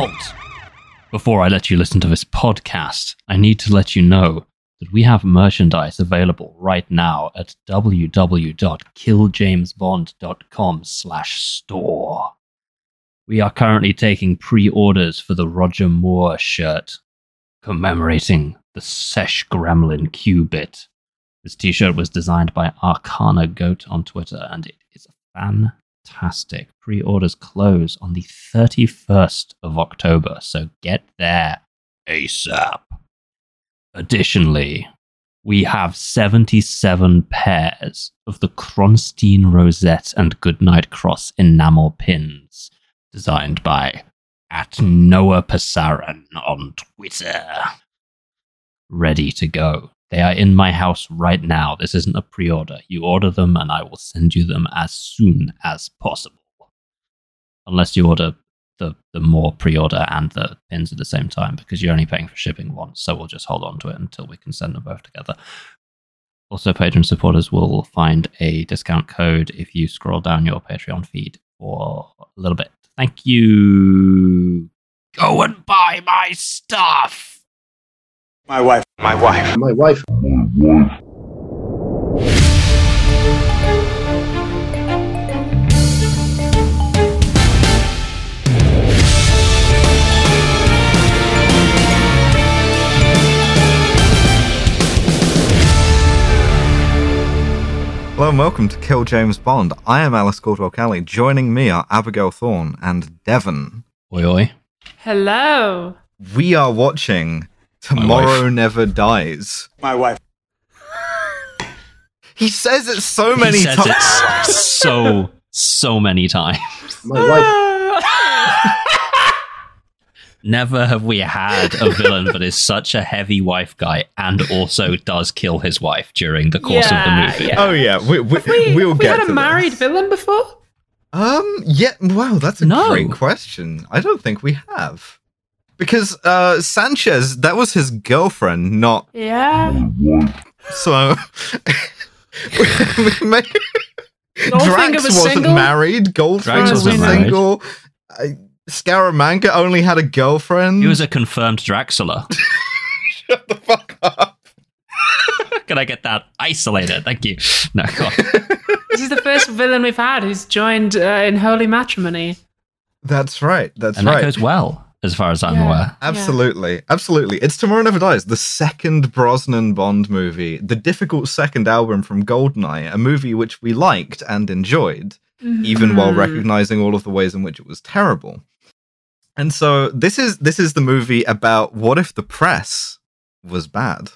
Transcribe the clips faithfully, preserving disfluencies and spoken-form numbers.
Halt! Before I let you listen to this podcast, I need to let you know that we have merchandise available right now at w w w dot kill james bond dot com slash store. We are currently taking pre-orders for the Roger Moore shirt, commemorating the Sesh Gremlin Q-Bit. This t-shirt was designed by Arcana Goat on Twitter, and it is fantastic. Pre-orders close on the thirty-first of October, so get there ASAP. Additionally, we have seventy-seven pairs of the Kronstein Rosette and Goodnight Cross enamel pins, designed by at Noah Passaran on Twitter, ready to go. They are in my house right now. This isn't a pre-order. You order them and I will send you them as soon as possible. Unless you order the, the more pre-order and the pins at the same time, because you're only paying for shipping once, so we'll just hold on to it until we can send them both together. Also, Patreon supporters will find a discount code if you scroll down your Patreon feed for a little bit. Thank you. Go and buy my stuff. My wife. My wife. My wife. My wife. Hello and welcome to Kill James Bond. I am Alice Caldwell-Kelly. Joining me are Abigail Thorne and Devon. Oi oi. Hello. We are watching Tomorrow Never Dies. My wife. He says it so many times. He says it so, so many times. My wife. Never have we had a villain that is such a heavy wife guy and also does kill his wife during the course yeah, of the movie. Yeah. Oh, yeah. We, we, we, we'll we get had to a married this. villain before? Um, yeah. Wow, that's a no. great question. I don't think we have. Because uh, Sanchez, that was his girlfriend, not... Yeah. So... we, we may... Drax wasn't single. married. Goldfrapp was single. Uh, Scaramanga only had a girlfriend. He was a confirmed Draxler. Shut the fuck up. Can I get that isolated? Thank you. No, God. This is the first villain we've had who's joined uh, in holy matrimony. That's right. That's and right. And that goes well. As far as I'm yeah, aware. Absolutely. Yeah. Absolutely. It's Tomorrow Never Dies, the second Brosnan Bond movie, the difficult second album from Goldeneye, a movie which we liked and enjoyed, mm-hmm. even while recognizing all of the ways in which it was terrible. And so this is this is the movie about what if the press was bad?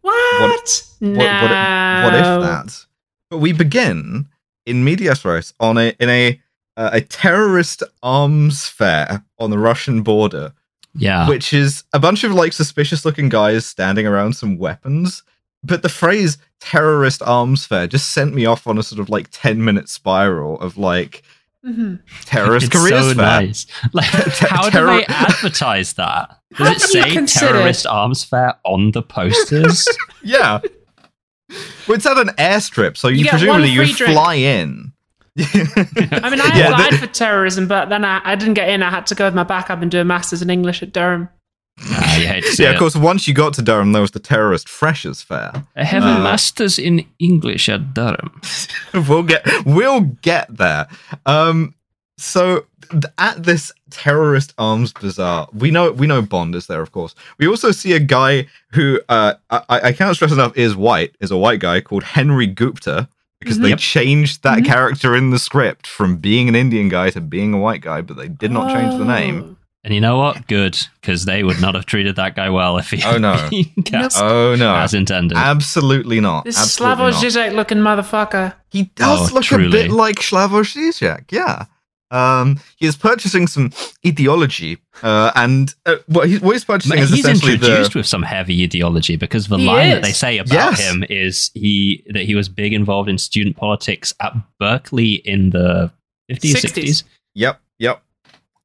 What? What, no. what, what, what if that? But we begin in medias res on a in a Uh, a terrorist arms fair on the Russian border. Yeah. Which is a bunch of, like, suspicious-looking guys standing around some weapons. But the phrase terrorist arms fair just sent me off on a sort of, like, ten-minute spiral of, like, mm-hmm. terrorist it's careers so fair. Nice. Like, how do they advertise that? Does it say consider? terrorist arms fair on the posters? Yeah. Well, it's at an airstrip, so you, you presumably you would fly in. I mean, I yeah, applied th- for terrorism, but then I, I didn't get in. I had to go with my backup and do a master's in English at Durham. Ah, yeah, yeah of course, once you got to Durham, there was the terrorist freshers fair. I have uh, a master's in English at Durham. we'll get we'll get there. Um, so th- at this terrorist arms bazaar, we know we know Bond is there, of course. We also see a guy who uh, I, I cannot stress enough is white, is a white guy called Henry Gupta. Because mm-hmm. they changed that mm-hmm. character in the script from being an Indian guy to being a white guy, but they did not oh. change the name. And you know what? Good, because they would not have treated that guy well if he had oh, no. been cast oh, no. as intended. Absolutely not. This Absolutely Slavoj Zizek looking motherfucker. He does oh, look truly. a bit like Slavoj Zizek, yeah. Um, he is purchasing some ideology, uh, and uh, what, he, what he's purchasing Man, is he's essentially introduced the... with some heavy ideology because the he line is. that they say about yes. him is he that he was big involved in student politics at Berkeley in the fifties, sixties. Yep, yep.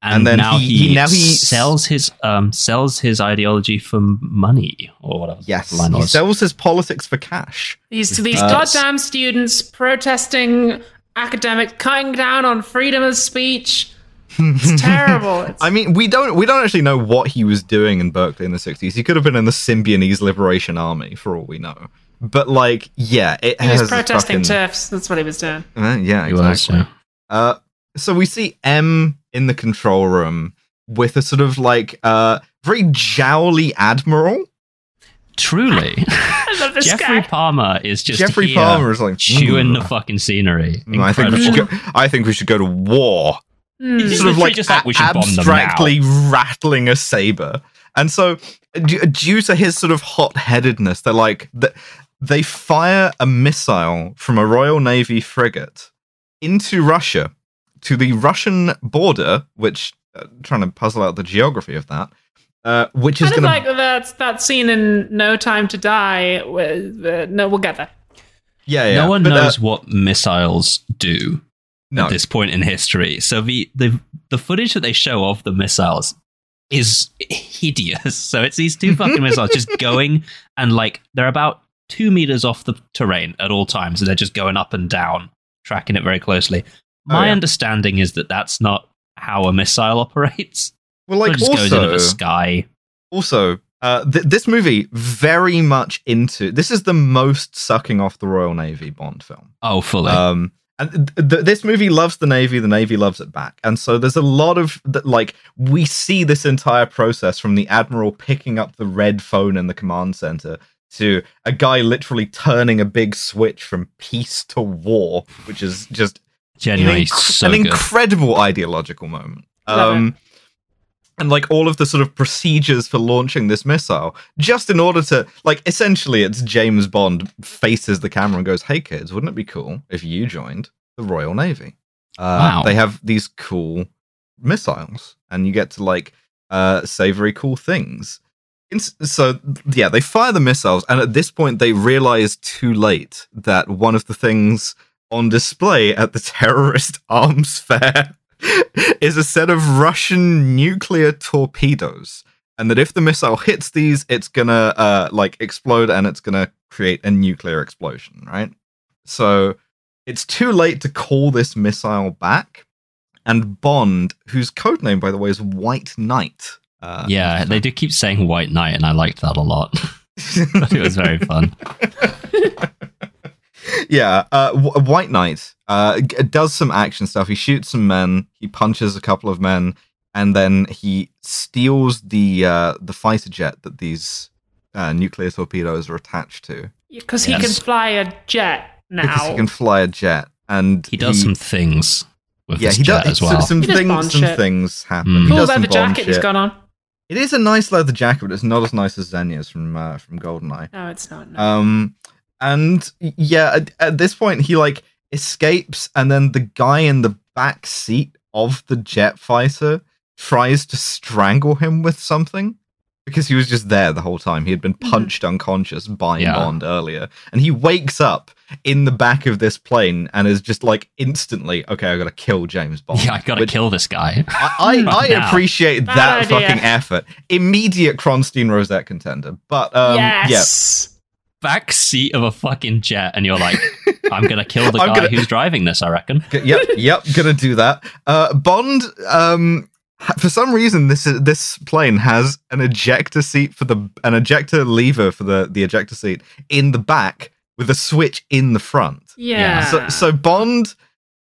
And, and then now he, he, now he sells his um, sells his ideology for money or whatever. Yes, the line he was. sells his politics for cash. These these uh, goddamn students protesting. Academic cutting down on freedom of speech. It's terrible. It's... I mean, we don't we don't actually know what he was doing in Berkeley in the sixties. He could have been in the Symbionese Liberation Army, for all we know. But, like, yeah, it he has... He was protesting fucking... turfs. That's what he was doing. Uh, yeah, exactly. He was, yeah. Uh, so we see M in the control room with a sort of, like, uh, very jowly admiral. Truly. I love this Jeffrey guy. Palmer is just Jeffrey here Palmer is like, chewing mm. the fucking scenery. No, I, think we should go, I think we should go to war. Mm. Sort of like, just like we should abstractly bomb them now. Rattling a saber. And so, d- due to his sort of hot-headedness, they're like, th- they fire a missile from a Royal Navy frigate into Russia, to the Russian border, which, uh, trying to puzzle out the geography of that, uh, which is going to... I like that, that scene in No Time to Die. With, uh, no, we'll get there. Yeah, yeah. No one but, knows uh, what missiles do. No. At this point in history. So the, the the footage that they show of the missiles is hideous. So it's these two fucking missiles just going, and like they're about two meters off the terrain at all times, and they're just going up and down, tracking it very closely. My oh, yeah. understanding is that that's not how a missile operates. Well, like, it just also goes into the sky. Also, uh, th- this movie very much into this is the most sucking off the Royal Navy Bond film. Oh, fully. Um, And th- th- this movie loves the Navy, the Navy loves it back. And so there's a lot of, th- like, we see this entire process from the Admiral picking up the red phone in the command center to a guy literally turning a big switch from peace to war, which is just genuinely an, inc- so an incredible ideological moment. Um, and, like, all of the sort of procedures for launching this missile, just in order to, like, essentially it's James Bond faces the camera and goes, hey, kids, wouldn't it be cool if you joined the Royal Navy? Uh, wow. They have these cool missiles, and you get to, like, uh, say very cool things. So, yeah, they fire the missiles, and at this point they realize too late that one of the things on display at the terrorist arms fair is a set of Russian nuclear torpedoes, and that if the missile hits these, it's gonna uh, like explode, and it's gonna create a nuclear explosion, right? So it's too late to call this missile back. And Bond, whose codename, by the way, is White Knight. Uh, yeah, they do keep saying White Knight, and I liked that a lot. It was very fun. Yeah, uh, w- White Knight uh, g- does some action stuff. He shoots some men, he punches a couple of men, and then he steals the uh, the fighter jet that these uh, nuclear torpedoes are attached to. Because yes. he can fly a jet now. Because he can fly a jet, and he does he, some things with yeah, his he jet does, as well. Some, he things, some things happen. Mm. He cool does leather jacket shit. He's got on. It is a nice leather jacket, but it's not as nice as Xenia's from uh, from Goldeneye. No, it's not. No. Um. And yeah, at, at this point, he like escapes, and then the guy in the back seat of the jet fighter tries to strangle him with something because he was just there the whole time. He had been punched unconscious by yeah. Bond earlier, and he wakes up in the back of this plane and is just like instantly, okay, I gotta kill James Bond. Yeah, I gotta Which, kill this guy. I, I, I appreciate Bad that idea. Fucking effort. Immediate Kronstein Rosette contender, but um, yes. Yeah. Back seat of a fucking jet, and you're like, I'm gonna kill the guy gonna, who's driving this, I reckon. G- yep, yep, gonna do that. Uh, Bond, um, ha- for some reason, this is, this plane has an ejector seat for the an ejector lever for the, the ejector seat in the back with a switch in the front. Yeah. So, so Bond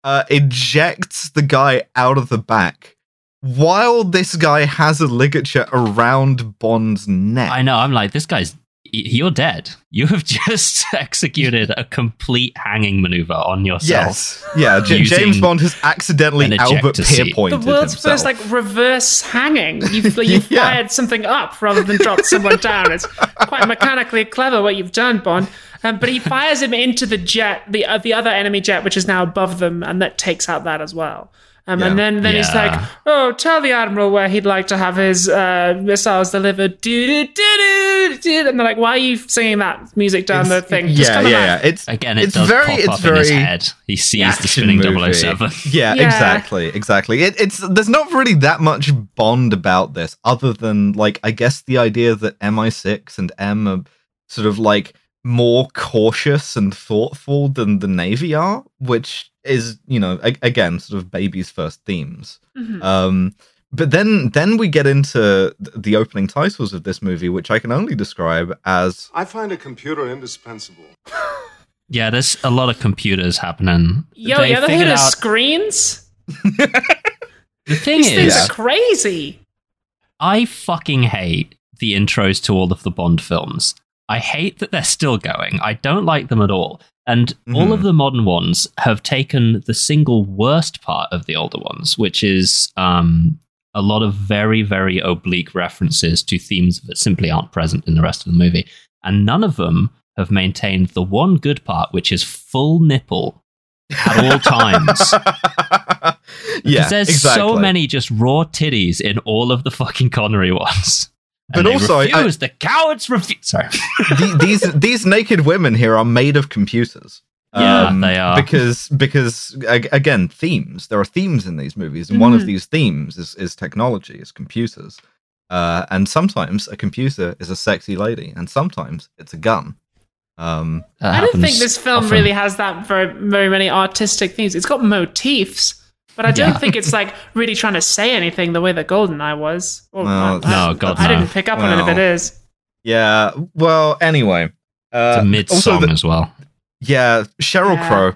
uh, ejects the guy out of the back while this guy has a ligature around Bond's neck. I know. I'm like, this guy's. You're dead. You have just executed a complete hanging maneuver on yourself. Yes. Yeah, J- James Bond has accidentally Albert Pierpointed the world's himself. First, like, reverse hanging. You've, like, you've yeah. fired something up rather than dropped someone down. It's quite mechanically clever what you've done, Bond. Um, but he fires him into the jet, the uh, the other enemy jet, which is now above them, and that takes out that as well. Um, yeah. And then, then yeah. he's like, oh, tell the Admiral where he'd like to have his uh, missiles delivered. Doo-doo-doo-doo-doo-doo. And they're like, why are you singing that music down it's, the thing? Yeah, Just come yeah, yeah. It's, Again, it it's does very, pop up in his head. He sees the spinning movie. double oh seven. Yeah, yeah. exactly. Exactly. It, it's There's not really that much Bond about this, other than, like, I guess the idea that M I six and M are sort of, like, more cautious and thoughtful than the Navy are, which is, you know, a- again, sort of baby's first themes. Mm-hmm. Um, but then then we get into the opening titles of this movie, which I can only describe as... I find a computer indispensable. Yeah, there's a lot of computers happening. Yo, they you ever heard of out... screens? The thing These is... These things yeah. are crazy. I fucking hate the intros to all of the Bond films. I hate that they're still going. I don't like them at all. And mm-hmm. all of the modern ones have taken the single worst part of the older ones, which is um, a lot of very, very oblique references to themes that simply aren't present in the rest of the movie. And none of them have maintained the one good part, which is full nipple at all times. Yeah, because there's exactly. so many just raw titties in all of the fucking Connery ones. And but also, refuse. I, I, the cowards refuse. Sorry, the, these these naked women here are made of computers. Yeah, um, they are because because again, themes. There are themes in these movies, and mm-hmm. one of these themes is is technology, is computers. Uh, and sometimes a computer is a sexy lady, and sometimes it's a gun. Um, I don't think this film often. really has that very very many artistic themes. It's got motifs. But I don't yeah. think it's like really trying to say anything the way that Goldeneye was. Well, well, I, no, God, I, I didn't pick up well, on it if it is. Yeah. Well, anyway, uh, it's a mid song the, as well. Yeah, Sheryl yeah. Crow.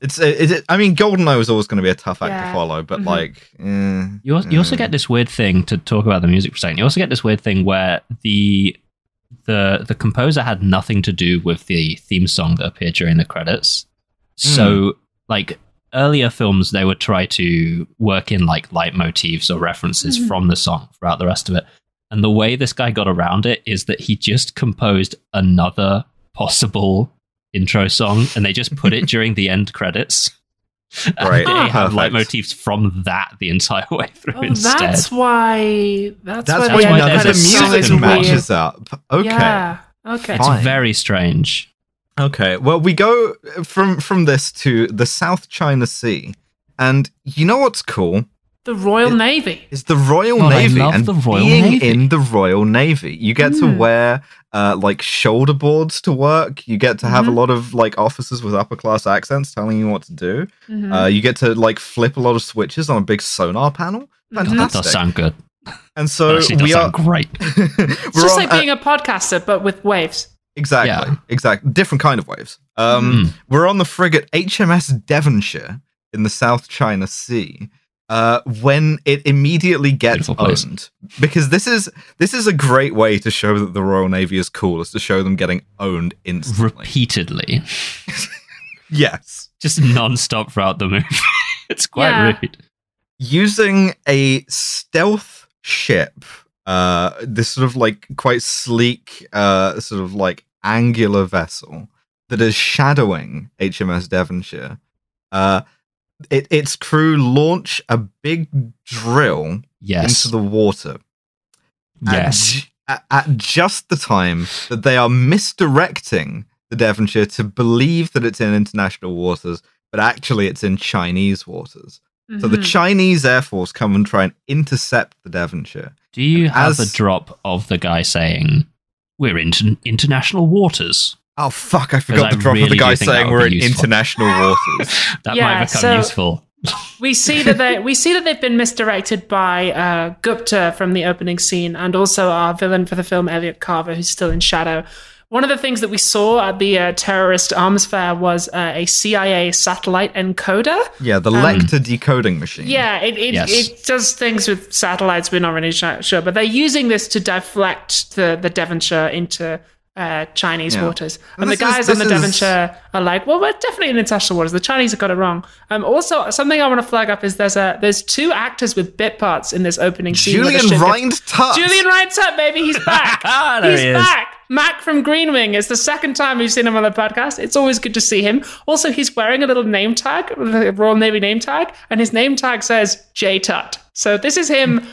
It's it, it. I mean, Goldeneye was always going to be a tough act yeah. to follow, but mm-hmm. like, eh, you also, you also eh. get this weird thing to talk about the music for a second. You also get this weird thing where the the the composer had nothing to do with the theme song that appeared during the credits. So mm. like. Earlier films, they would try to work in like leitmotifs or references mm-hmm. from the song throughout the rest of it. And the way this guy got around it is that he just composed another possible intro song and they just put it during the end credits. Right. They have leitmotifs from that the entire way through oh, instead. That's why... That's, that's why, why none of the music matches up. Okay. Yeah. Okay. Fine. It's very strange. Okay, well, we go from from this to the South China Sea, and you know what's cool? The Royal it, Navy. It's the Royal God, Navy, I love and the Royal being Navy. in the Royal Navy, you get mm. to wear uh, like shoulder boards to work. You get to have mm-hmm. a lot of like officers with upper class accents telling you what to do. Mm-hmm. Uh, you get to like flip a lot of switches on a big sonar panel. Fantastic. God, that does sound good. And so we are great. It's just on, like being uh, a podcaster, but with waves. Exactly, yeah. exactly. Different kind of waves. Um, mm. We're on the frigate H M S Devonshire in the South China Sea uh, when it immediately gets owned. Because this is this is a great way to show that the Royal Navy is cool, is to show them getting owned instantly. Repeatedly. Yes. Just non-stop throughout the movie. It's quite yeah. rude. Using a stealth ship... Uh, this sort of like quite sleek, uh, sort of like angular vessel that is shadowing H M S Devonshire. Uh, it, its crew launch a big drill yes. into the water. Yes. At, at just the time that they are misdirecting the Devonshire to believe that it's in international waters, but actually it's in Chinese waters. Mm-hmm. So the Chinese Air Force come and try and intercept the Devonshire. Do you and have as... a drop of the guy saying, we're in international waters? Oh, fuck, I forgot the I drop really of the guy saying we're in useful. international waters. That yeah, might become so useful. we, see that they, we see that they've been misdirected by uh, Gupta from the opening scene and also our villain for the film, Elliot Carver, who's still in shadow. One of the things that we saw at the uh, terrorist arms fair was uh, a C I A satellite encoder. Yeah, the um, Lecter decoding machine. Yeah, it it, yes. it does things with satellites. We're not really sure, but they're using this to deflect the, the Devonshire into uh, Chinese yeah. waters. And, and the guys is, on the is... Devonshire are like, "Well, we're definitely in international waters. The Chinese have got it wrong." Um, also, something I want to flag up is there's a there's two actors with bit parts in this opening scene. Julian Rhind-Tutt. Julian Rhind-Tutt, baby, he's back. ah, there he's he is. back. Mac from Green Wing. It's the second time we've seen him on the podcast. It's always good to see him. Also, he's wearing a little name tag, a Royal Navy name tag, and his name tag says J Tut. So this is him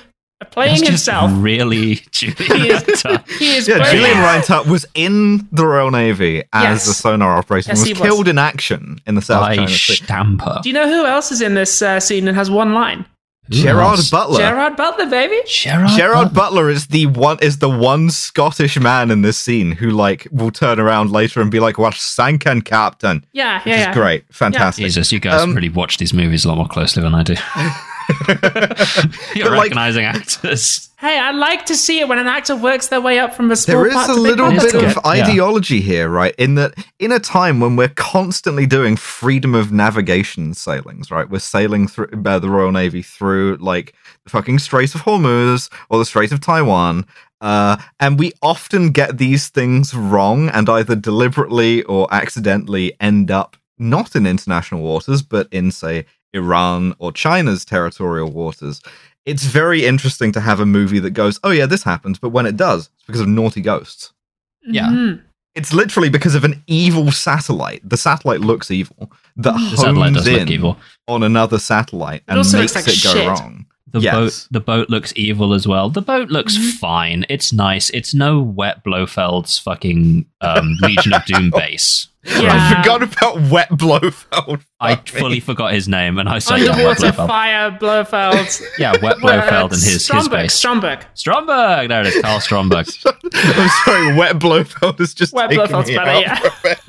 playing That's himself. Just really Julian Tut. He is yeah, Julian Rhind-Tutt was in the Royal Navy as yes. a sonar operator and yes, was, was killed in action in the South China Sea. Stamper. Do you know who else is in this uh, scene and has one line? Gerard Butler. Gerard Butler, baby. Gerard, Gerard Butler. Butler is the one is the one Scottish man in this scene who like will turn around later and be like, "Well, Sankan Captain." Yeah, yeah, which yeah. is great, fantastic. Yeah. Jesus, you guys um, really watch these movies a lot more closely than I do. You're recognizing like, actors. Hey, I like to see it when an actor works their way up from a small part to big. There is a little bit of yeah. ideology here, right? In that, in a time when we're constantly doing freedom of navigation sailings, right? We're sailing through uh, the Royal Navy through like the fucking Straits of Hormuz or the Straits of Taiwan. Uh, and we often get these things wrong and either deliberately or accidentally end up not in international waters, but in, say, Iran or China's territorial waters. It's very interesting to have a movie that goes, oh yeah, this happens, but when it does, it's because of naughty ghosts. Yeah. Mm-hmm. It's literally because of an evil satellite. The satellite looks evil. That the satellite does look evil. On another satellite and it makes like it go shit. Wrong. The yes. boat the boat looks evil as well. The boat looks mm-hmm. fine. It's nice. It's no Wet Blofeld's fucking um, Legion of Doom base. Yeah. I forgot about Wet Blofeld. I fully forgot his name, and I said Underwater Wet Blofeld. Fire Blofeld. yeah, Wet Blofeld and his, his base. Stromberg. Stromberg. There it is, Carl Stromberg. I'm sorry, Wet Blofeld is just Wet Blofeld's better, yeah.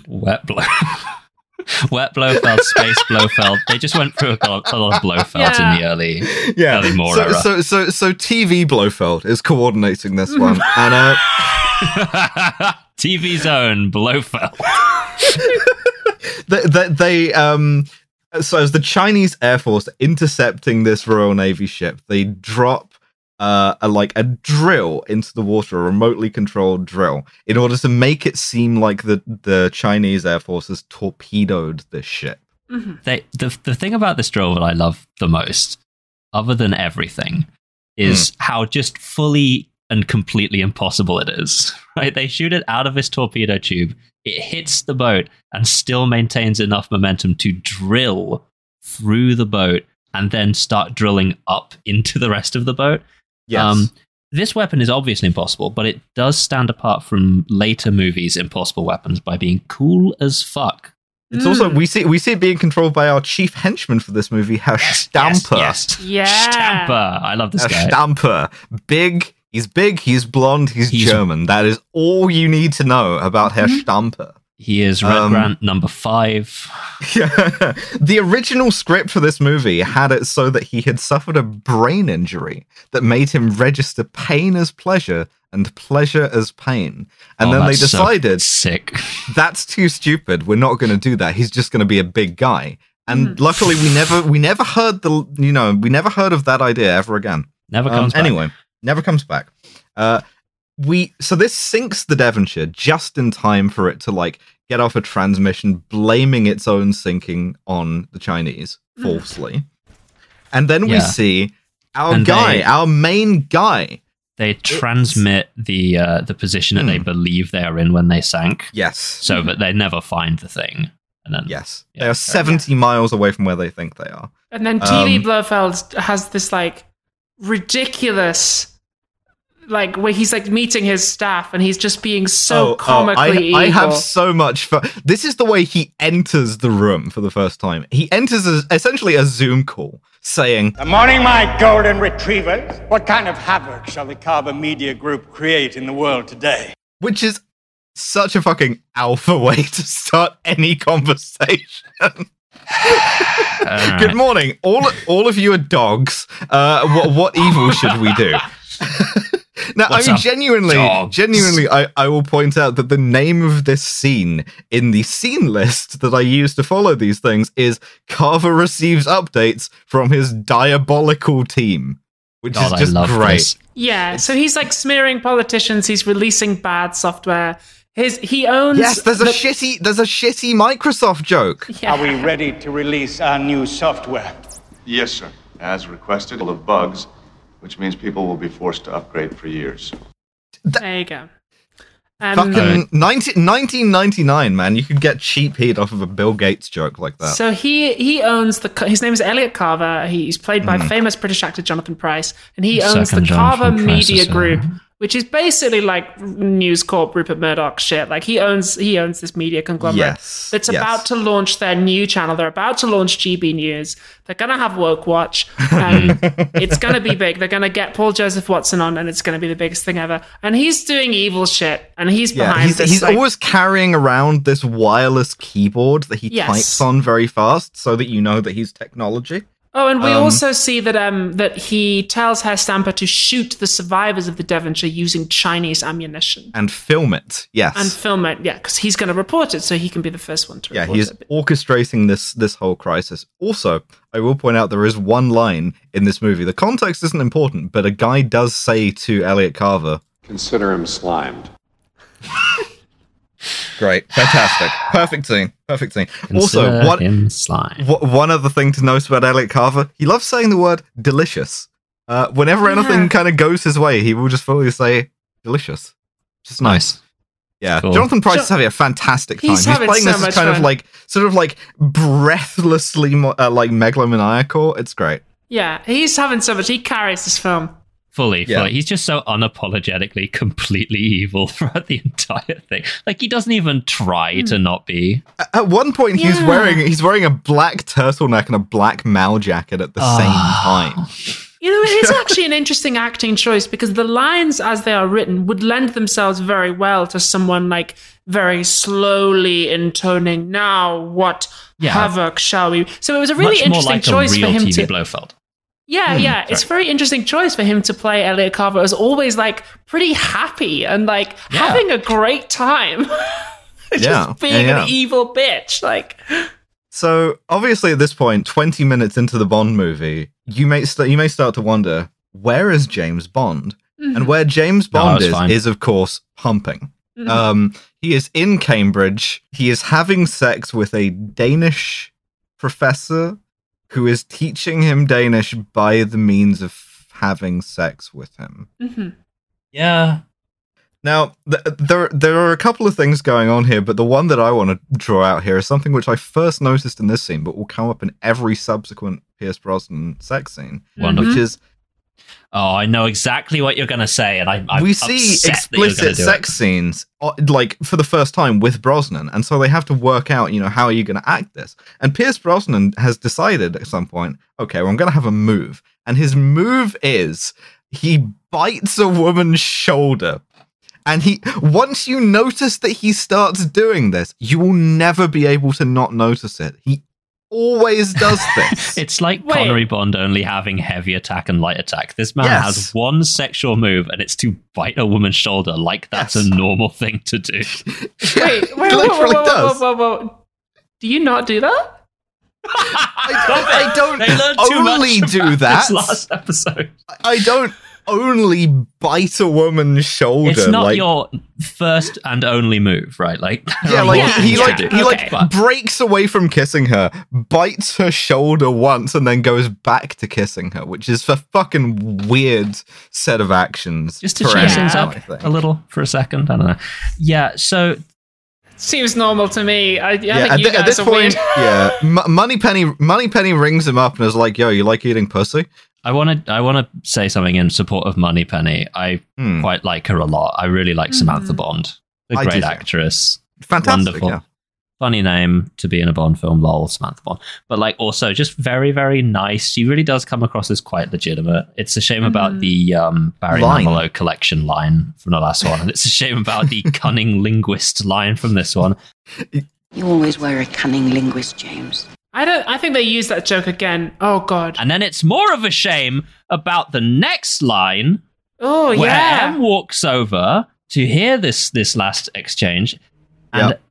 Wet Blofeld. Wet Blofeld, Space Blofeld. They just went through a lot of Blofelds yeah. in the early, yeah. early Moore so, era. So, so, so T V Blofeld is coordinating this one. and uh... T V Zone Blofeld. they, they, they, um, so as the Chinese Air Force intercepting this Royal Navy ship, they drop uh, a, like a drill into the water, a remotely controlled drill, in order to make it seem like the, the Chinese Air Force has torpedoed this ship. Mm-hmm. They, the, the thing about this drill that I love the most, other than everything, is mm. how just fully and completely impossible it is. Right? They shoot it out of this torpedo tube. It hits the boat and still maintains enough momentum to drill through the boat and then start drilling up into the rest of the boat. Yes. Um, this weapon is obviously impossible, but it does stand apart from later movies' impossible weapons by being cool as fuck. It's mm. also, we see we see it being controlled by our chief henchman for this movie, Herr yes, Stamper. Yes, yes. Yeah. Stamper. I love this Herr guy. Stamper. Big... He's big, he's blonde, he's, he's German. That is all you need to know about Herr Stamper. He is Red um, Grant number five. Yeah. The original script for this movie had it so that he had suffered a brain injury that made him register pain as pleasure and pleasure as pain. And oh, then they decided, so sick. That's too stupid. We're not going to do that. He's just going to be a big guy. And mm. luckily, we never we never heard the you know we never heard of that idea ever again. Never comes um, back. Anyway. Never comes back. Uh, we so this sinks the Devonshire just in time for it to like get off a transmission, blaming its own sinking on the Chinese falsely. And then yeah. we see our and guy, they, our main guy. They transmit the uh, the position that mm. they believe they are in when they sank. Yes, so that they never find the thing. And then, yes, yeah, they are seventy yeah. miles away from where they think they are. And then T V um, Blofeld has this like ridiculous. Like where he's like meeting his staff and he's just being so oh, comically oh, I, I evil. I have so much fun. This is the way he enters the room for the first time. He enters as, essentially a Zoom call saying, "Good morning, my golden retrievers. What kind of havoc shall the Carver Media Group create in the world today?" Which is such a fucking alpha way to start any conversation. Right. Good morning. All all of you are dogs. Uh, what, what evil should we do? Now, What's I mean, genuinely, dogs? genuinely, I, I will point out that the name of this scene in the scene list that I use to follow these things is Carver receives updates from his diabolical team, which God, is just I love great. This. Yeah, so he's like smearing politicians. He's releasing bad software. His he owns. Yes, there's a the- shitty, there's a shitty Microsoft joke. Yeah. Are we ready to release our new software? Yes, sir. As requested, full of bugs. Which means people will be forced to upgrade for years. There you go. Um, Fucking nineteen ninety-nine, man. You could get cheap heat off of a Bill Gates joke like that. So he he owns the... His name is Elliot Carver. He's played by mm. famous British actor Jonathan Pryce. And he owns Second the Jonathan Carver Media Group, which is basically like News Corp, Rupert Murdoch shit. Like he owns he owns this media conglomerate yes, that's yes. about to launch their new channel. They're about to launch G B News. They're going to have Woke Watch. Um, it's going to be big. They're going to get Paul Joseph Watson on, and it's going to be the biggest thing ever. And he's doing evil shit, and he's yeah, behind he's, this. He's like, always carrying around this wireless keyboard that he yes. types on very fast so that you know that he's technology. Oh, and we um, also see that um, that he tells Herr Stamper to shoot the survivors of the Devonshire using Chinese ammunition. And film it, yes. And film it, yeah, because he's going to report it, so he can be the first one to yeah, report it. Yeah, he's orchestrating this this whole crisis. Also, I will point out there is one line in this movie. The context isn't important, but a guy does say to Elliot Carver, "Consider him slimed." Great. Fantastic. Perfect scene. Perfect scene. Consider also, what, him slime. W- one other thing to note about Elliot Carver, he loves saying the word delicious. Uh, whenever yeah. anything kind of goes his way, he will just fully say delicious. Which is nice. nice. Yeah. Cool. Jonathan Pryce jo- is having a fantastic time. He's, he's playing so this as kind fun. of like, sort of like breathlessly uh, like megalomaniacal. It's great. Yeah. He's having so much. He carries this film. Fully, yeah. fully. He's just so unapologetically, completely evil throughout the entire thing. Like he doesn't even try mm. to not be. At one point, yeah. he's wearing he's wearing a black turtleneck and a black mal jacket at the oh. same time. You know, it's actually an interesting acting choice because the lines as they are written would lend themselves very well to someone like very slowly intoning. Now, what yeah. havoc shall we? So it was a really Much interesting like choice for him T V to Blofeld. Yeah, mm, yeah. Sorry. It's a very interesting choice for him to play Elliot Carver as always like pretty happy and like yeah. having a great time. Just yeah. being yeah, yeah. an evil bitch. Like So obviously at this point, twenty minutes into the Bond movie, you may st- you may start to wonder, where is James Bond? Mm-hmm. And where James Bond no, is fine. is of course pumping. Mm-hmm. Um, he is in Cambridge. He is having sex with a Danish professor who is teaching him Danish by the means of having sex with him. Mm-hmm. Yeah. Now, th- there there are a couple of things going on here, but the one that I want to draw out here is something which I first noticed in this scene, but will come up in every subsequent Pierce Brosnan sex scene, mm-hmm. which is... Oh, I know exactly what you're going to say, and I, I'm We see explicit sex it. scenes, like, for the first time with Brosnan, and so they have to work out, you know, how are you going to act this? And Pierce Brosnan has decided at some point, okay, well, I'm going to have a move. And his move is he bites a woman's shoulder. And he, once you notice that he starts doing this, you will never be able to not notice it. He always does this. It's like Wait. Connery Bond only having heavy attack and light attack. This man yes. has one sexual move, and it's to bite a woman's shoulder. Like that's yes. a normal thing to do. Wait, wait, wait, literally whoa, whoa, does. Whoa, whoa, whoa, whoa. Do you not do that? I, I don't only do that. This last episode, I, I don't only bite a woman's shoulder. It's not like your first and only move, right? Like yeah, like yeah, he, he yeah, like he okay, like but... breaks away from kissing her, bites her shoulder once, and then goes back to kissing her, which is a fucking weird set of actions. Just to change things up a little for a second, I don't know. Yeah, so. Seems normal to me. I, I yeah, think you th- guys at this are point, weird. Yeah, M- Moneypenny, Moneypenny rings him up and is like, "Yo, you like eating pussy?" I want to, I want to say something in support of Moneypenny. I mm. quite like her a lot. I really like mm. Samantha Bond, a I great actress, fantastic, wonderful, yeah. funny name to be in a Bond film. Lol, Samantha Bond. But like, also just very, very nice. She really does come across as quite legitimate. It's a shame mm. about the um, Barry line. Manilow collection line from the last one, and it's a shame about the cunning linguist line from this one. You always were a cunning linguist, James. I don't. I think they use that joke again. Oh, God. And then it's more of a shame about the next line. Oh, where yeah. Em walks over to hear this this last exchange. And yep.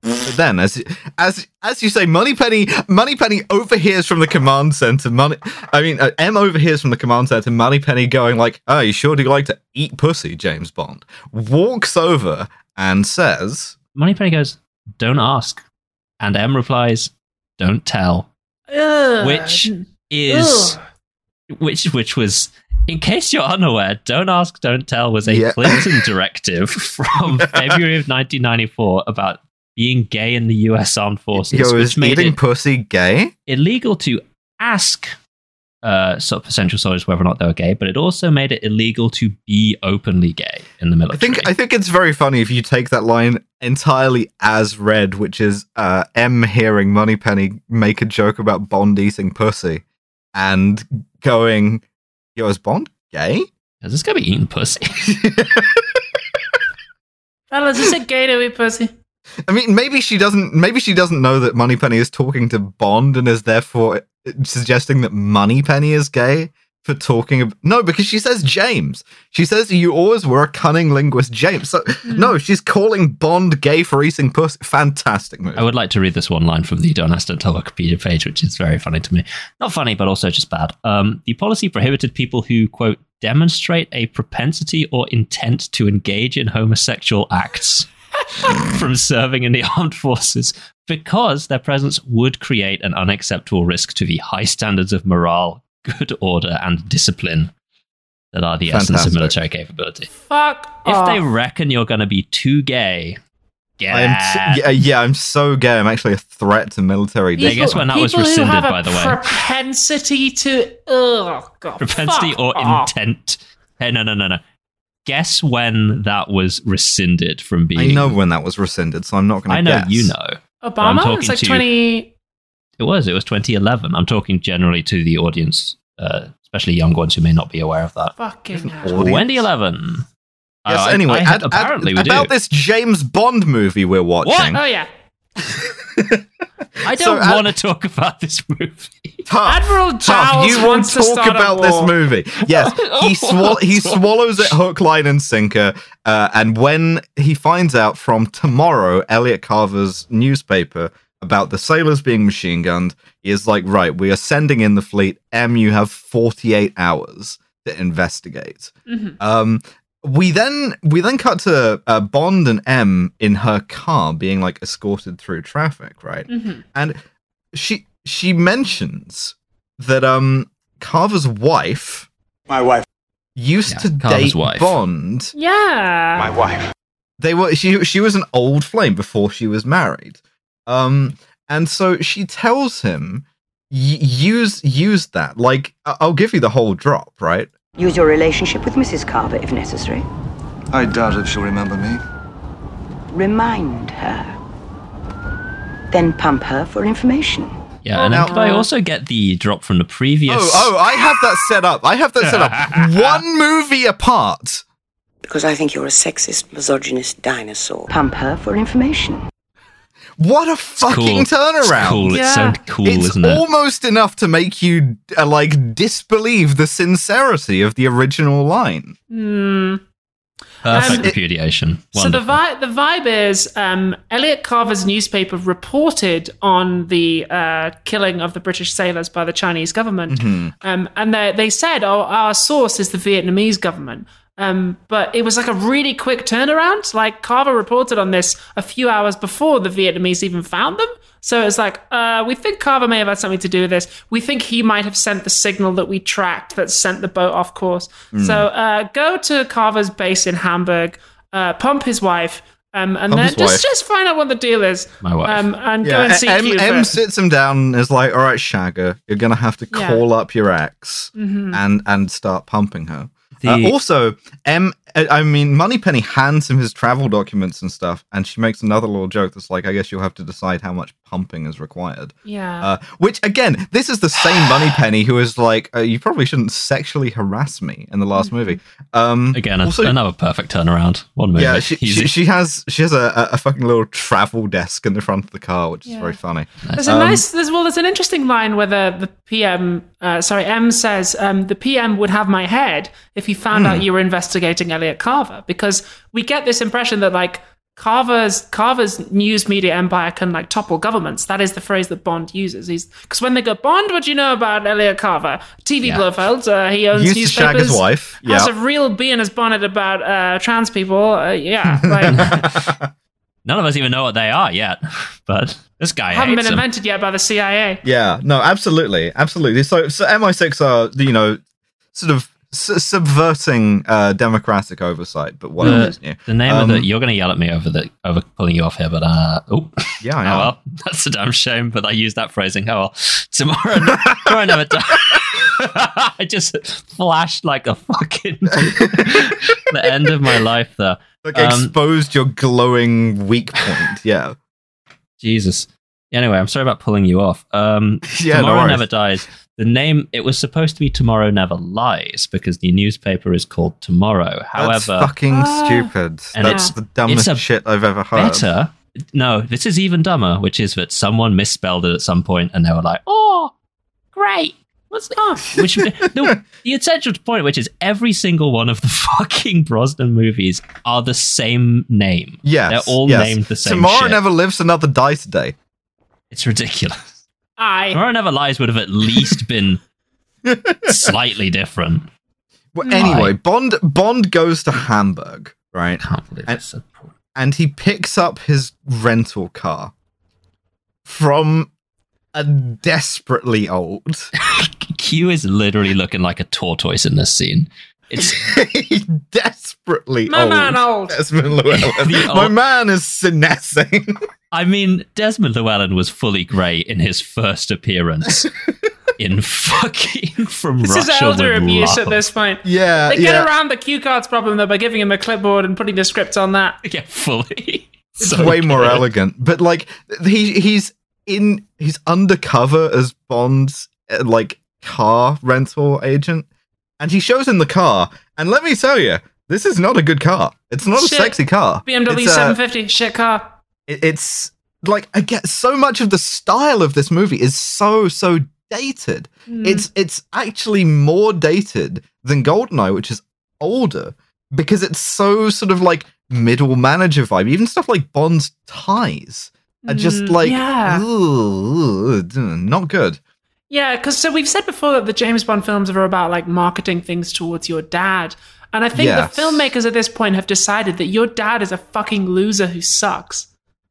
but then, as as as you say, Moneypenny Moneypenny overhears from the command center. Money, I mean, uh, Em overhears from the command center. Moneypenny going like, "Oh, you sure do like to eat pussy, James Bond?" Walks over and says, Moneypenny goes, "Don't ask." And Em replies, "Don't tell," Ugh. which is, Ugh. which which was, in case you're unaware, "Don't ask, don't tell" was a yeah. Clinton directive from February of nineteen ninety-four about being gay in the U S armed forces. Yo, is which made eating pussy gay? Illegal to ask uh, sort of potential soldiers whether or not they were gay, but it also made it illegal to be openly gay in the military. I think I think it's very funny if you take that line entirely as read, which is uh, M hearing Moneypenny make a joke about Bond eating pussy and going, yo, is Bond gay? Is this guy be eating pussy? Alice, is it gay to eat pussy? I mean, maybe she doesn't. Maybe she doesn't know that Moneypenny is talking to Bond and is therefore suggesting that Moneypenny is gay for talking. Ab- no, because she says James. She says you always were a cunning linguist, James. So mm. no, she's calling Bond gay for eating pussy. Fantastic movie. I would like to read this one line from the Don't Ask Don't Tell Wikipedia page, which is very funny to me. Not funny, but also just bad. Um, the policy prohibited people who, quote, demonstrate a propensity or intent to engage in homosexual acts from serving in the armed forces because their presence would create an unacceptable risk to the high standards of morale, good order, and discipline that are the Fantastic. essence of military capability. Fuck off. If they reckon you're going to be too gay, yeah. T- yeah, yeah, I'm so gay. I'm actually a threat to military. People, I guess when that was rescinded, by the way. Propensity to, oh god, propensity or off. intent. Hey, no, no, no, no. Guess when that was rescinded from being. I know when that was rescinded, so I'm not going to guess. I know you know. Obama? It's like twenty. It was. It was twenty eleven. I'm talking generally to the audience, uh, especially young ones who may not be aware of that. Fucking hell. twenty eleven. Yes, uh, anyway, I, I had, ad, apparently ad, we about do. This James Bond movie we're watching. What? Oh, yeah. I don't so, want to ad- talk about this movie. Tough, Admiral Giles you wants to talk about this movie. Yes, he, swall- he swallows it hook, line, and sinker. Uh, and when he finds out from Tomorrow, Elliot Carver's newspaper, about the sailors being machine gunned, he is like, right, we are sending in the fleet. M, you have forty-eight hours to investigate. Mm-hmm. Um We then we then cut to uh, Bond and M in her car being like escorted through traffic, right? Mm-hmm. And she she mentions that um Carver's wife, my wife, used yeah, to Carver's date wife. Bond. Yeah, my wife. They were she she was an old flame before she was married. Um, and so she tells him use use that. Like I'll give you the whole drop, right? Use your relationship with Missus Carver if necessary. I doubt if she'll remember me. Remind her. Then pump her for information. Yeah, and now, I also get the drop from the previous... Oh, oh, I have that set up. I have that set up. One movie apart. Because I think you're a sexist, misogynist dinosaur. Pump her for information. What a fucking it's cool. turnaround! It's cool. Yeah. It's so cool, it's isn't it? It's almost enough to make you uh, like disbelieve the sincerity of the original line. Mm. Perfect um, repudiation. It, so the vibe, the vibe is um, Elliot Carver's newspaper reported on the uh, killing of the British sailors by the Chinese government, mm-hmm. um, and they they said, "Oh, our source is the Vietnamese government." Um, but it was like a really quick turnaround. Like Carver reported on this a few hours before the Vietnamese even found them. So it's like, uh, we think Carver may have had something to do with this. We think he might have sent the signal that we tracked that sent the boat off course. Mm. So uh, go to Carver's base in Hamburg, uh, pump his wife, um, and pump then just, just find out what the deal is. My wife. Um, and yeah. go and see M, Cuba. M sits him down and is like, all right, Shagger, you're going to have to yeah. call up your ex mm-hmm. and, and start pumping her. Uh, also, M. I mean, Moneypenny hands him his travel documents and stuff, and she makes another little joke that's like, I guess you'll have to decide how much pumping is required. Yeah. Uh, which, again, this is the same Moneypenny who is like, uh, you probably shouldn't sexually harass me in the last mm-hmm. movie. Um, again, also, another perfect turnaround. One movie. Yeah, she, she, she has she has a, a fucking little travel desk in the front of the car, which yeah. is very funny. There's um, a nice, there's, well, there's an interesting line where the, the P M, uh, sorry, M says, um, the P M would have my head if he found mm. out you were investigating Elliot Carver, because we get this impression that like Carver's Carver's news media empire can like topple governments. That is the phrase that Bond uses. He's because when they go, Bond, what do you know about Elliot Carver? T V yeah. Blofeld, uh, he owns used newspapers. To shag his wife. Yeah. Has a real bee in his bonnet about uh, trans people. Uh, yeah, like, none of us even know what they are yet, but this guy haven't been invented him. Yet by the C I A. Yeah, no, absolutely, absolutely. So, so M I six are you know sort of. S- subverting uh, democratic oversight, but what is new? The name um, of the you're going to yell at me over the over pulling you off here, but uh, oh yeah, I know. Oh, well, that's a damn shame. But I used that phrasing. Oh well, tomorrow, tomorrow never dies. I just flashed like a fucking the end of my life there. Like um, exposed your glowing weak point. Yeah. Jesus. Anyway, I'm sorry about pulling you off. Um, yeah, Tomorrow no Never Dies. The name, it was supposed to be Tomorrow Never Lies because the newspaper is called Tomorrow. However, that's fucking ah, stupid. And that's it's, the dumbest it's shit I've ever heard. Better. No, this is even dumber, which is that someone misspelled it at some point and they were like, oh, great. What's that? Which, the, the essential point, which is every single one of the fucking Brosnan movies are the same name. Yes. They're all yes. named the same Tomorrow shit. Never Lives Another Dies Today. It's ridiculous. I... Tomorrow Never Lies would have at least been slightly different. Well, anyway, I... Bond Bond goes to Hamburg, right? I can't believe and, it's so poor. And he picks up his rental car from a desperately old. Q is literally looking like a tortoise in this scene. It's desperately My old. My man old. Desmond Llewellyn. old... My man is senescing. I mean, Desmond Llewellyn was fully grey in his first appearance in fucking from this Russia. This is elder abuse love. At this point. Yeah, They get yeah. around the cue cards problem, though, by giving him a clipboard and putting the script on that. Yeah, fully. It's so way good. More elegant. But, like, he he's in, he's undercover as Bond's, uh, like, car rental agent. And he shows him the car. And let me tell you, this is not a good car. It's not Shit. a sexy car. B M W it's, seven fifty, uh, shit car. It's like, I get so much of the style of this movie is so, so dated. Mm. It's it's actually more dated than Goldeneye, which is older, because it's so sort of like middle manager vibe. Even stuff like Bond's ties are just like, yeah. ooh, not good. Yeah, because so we've said before that the James Bond films are about like marketing things towards your dad. And I think yes. the filmmakers at this point have decided that your dad is a fucking loser who sucks.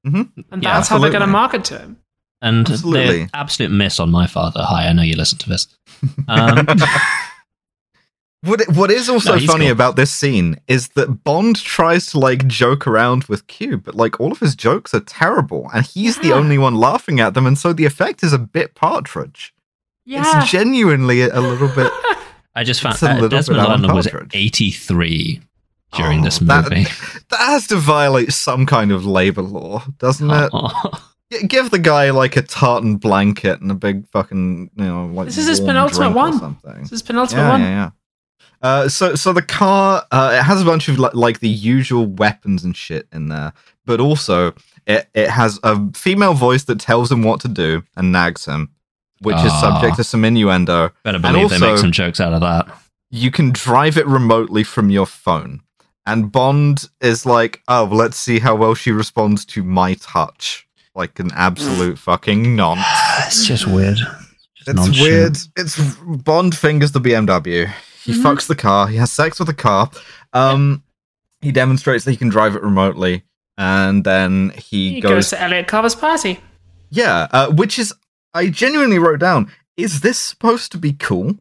Mm-hmm. And that's yeah, how they're going to market to him. And the absolute miss on my father. Hi, I know you listen to this. Um, what What is also no, funny cool. about this scene is that Bond tries to like joke around with Q, but like all of his jokes are terrible, and he's yeah. the only one laughing at them, and so the effect is a bit Partridge. Yeah. It's genuinely a little bit... I just found that Desmond Llewellyn was eighty-three during oh, this movie. That, that has to violate some kind of labor law, doesn't it? Oh. Give the guy like a tartan blanket and a big fucking, you know, like this is his penultimate one. This is his penultimate yeah, one. Yeah, yeah. Uh, so, so the car uh, it has a bunch of like, like the usual weapons and shit in there, but also it it has a female voice that tells him what to do and nags him. Which oh, is subject to some innuendo. Better believe also, they make some jokes out of that. You can drive it remotely from your phone. And Bond is like, oh, well, let's see how well she responds to my touch. Like an absolute fucking nonce. It's just weird. It's, just it's weird. It's Bond fingers the B M W. He mm-hmm. fucks the car. He has sex with the car. Um, he demonstrates that he can drive it remotely. And then he, he goes... goes to Elliot Carver's party. Yeah, uh, which is... I genuinely wrote down, is this supposed to be cool?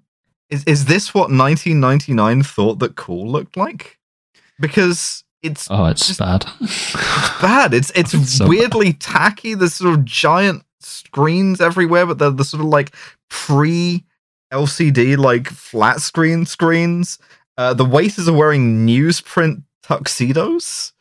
Is is this what nineteen ninety-nine thought that cool looked like? Because it's... Oh, it's just bad. It's bad. It's, it's, it's so weirdly bad. Tacky. There's sort of giant screens everywhere, but they're the sort of like pre-L C D, like flat screen screens. Uh, the waiters are wearing newsprint tuxedos.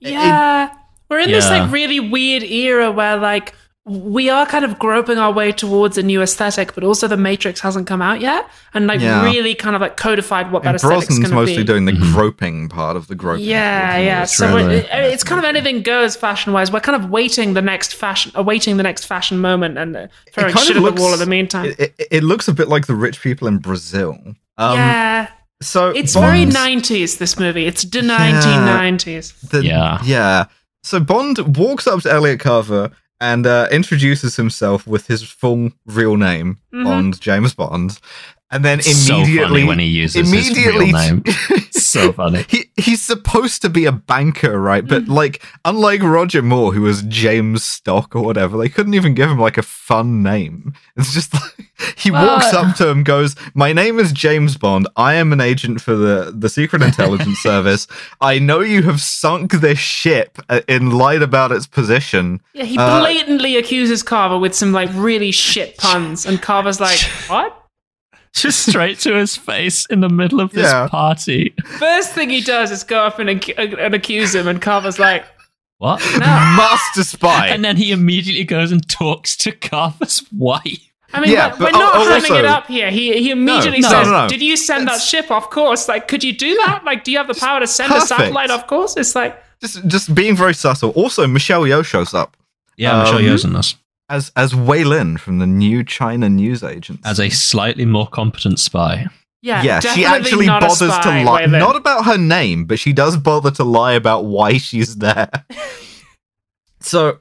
Yeah. It, We're in yeah. this like really weird era where like... we are kind of groping our way towards a new aesthetic, but also the Matrix hasn't come out yet, and like yeah. really kind of like codified what and that aesthetic is going to be. Brosnan's mostly doing the mm-hmm. groping part of the groping. Yeah, part, yeah. It? So really? it, it's kind of anything goes fashion-wise. We're kind of waiting the next fashion, awaiting the next fashion moment, and uh, throwing shit at the wall in the meantime. It, it, it looks a bit like the rich people in Brazil. Um, yeah. So it's Bond, very nineties. This movie. It's the nineteen nineties. Yeah. The, yeah. Yeah. So Bond walks up to Elliot Carver. And uh, introduces himself with his full real name, mm-hmm. Bond, James Bond, and then it's immediately so funny when he uses immediately, his real name. So funny. He he's supposed to be a banker, right? But mm-hmm. like, unlike Roger Moore, who was James Stock or whatever, they couldn't even give him like a fun name. It's just like he walks uh, up to him, goes, "My name is James Bond. I am an agent for the the Secret Intelligence Service. I know you have sunk this ship and lied about its position." Yeah, he uh, blatantly accuses Carver with some like really shit puns, and Carver's like, "What?" just straight to his face in the middle of this yeah. party. First thing he does is go up and, ac- and accuse him, and Carver's like, what? No. Master spy. And then he immediately goes and talks to Carver's wife. I mean, yeah, we're, we're not also, having it up here. He he immediately no, says, no, no, no. did you send it's, that ship? Of course. Like, could you do that? Like, do you have the power to send perfect. a satellite? Of course. It's like... Just just being very subtle. Also, Michelle Yeoh shows up. Yeah, um, Michelle Yeoh's in this. As, as Wei Lin from the New China News Agency. As a slightly more competent spy. Yeah, yeah, she actually bothers spy, to lie. Not about her name, but she does bother to lie about why she's there. So...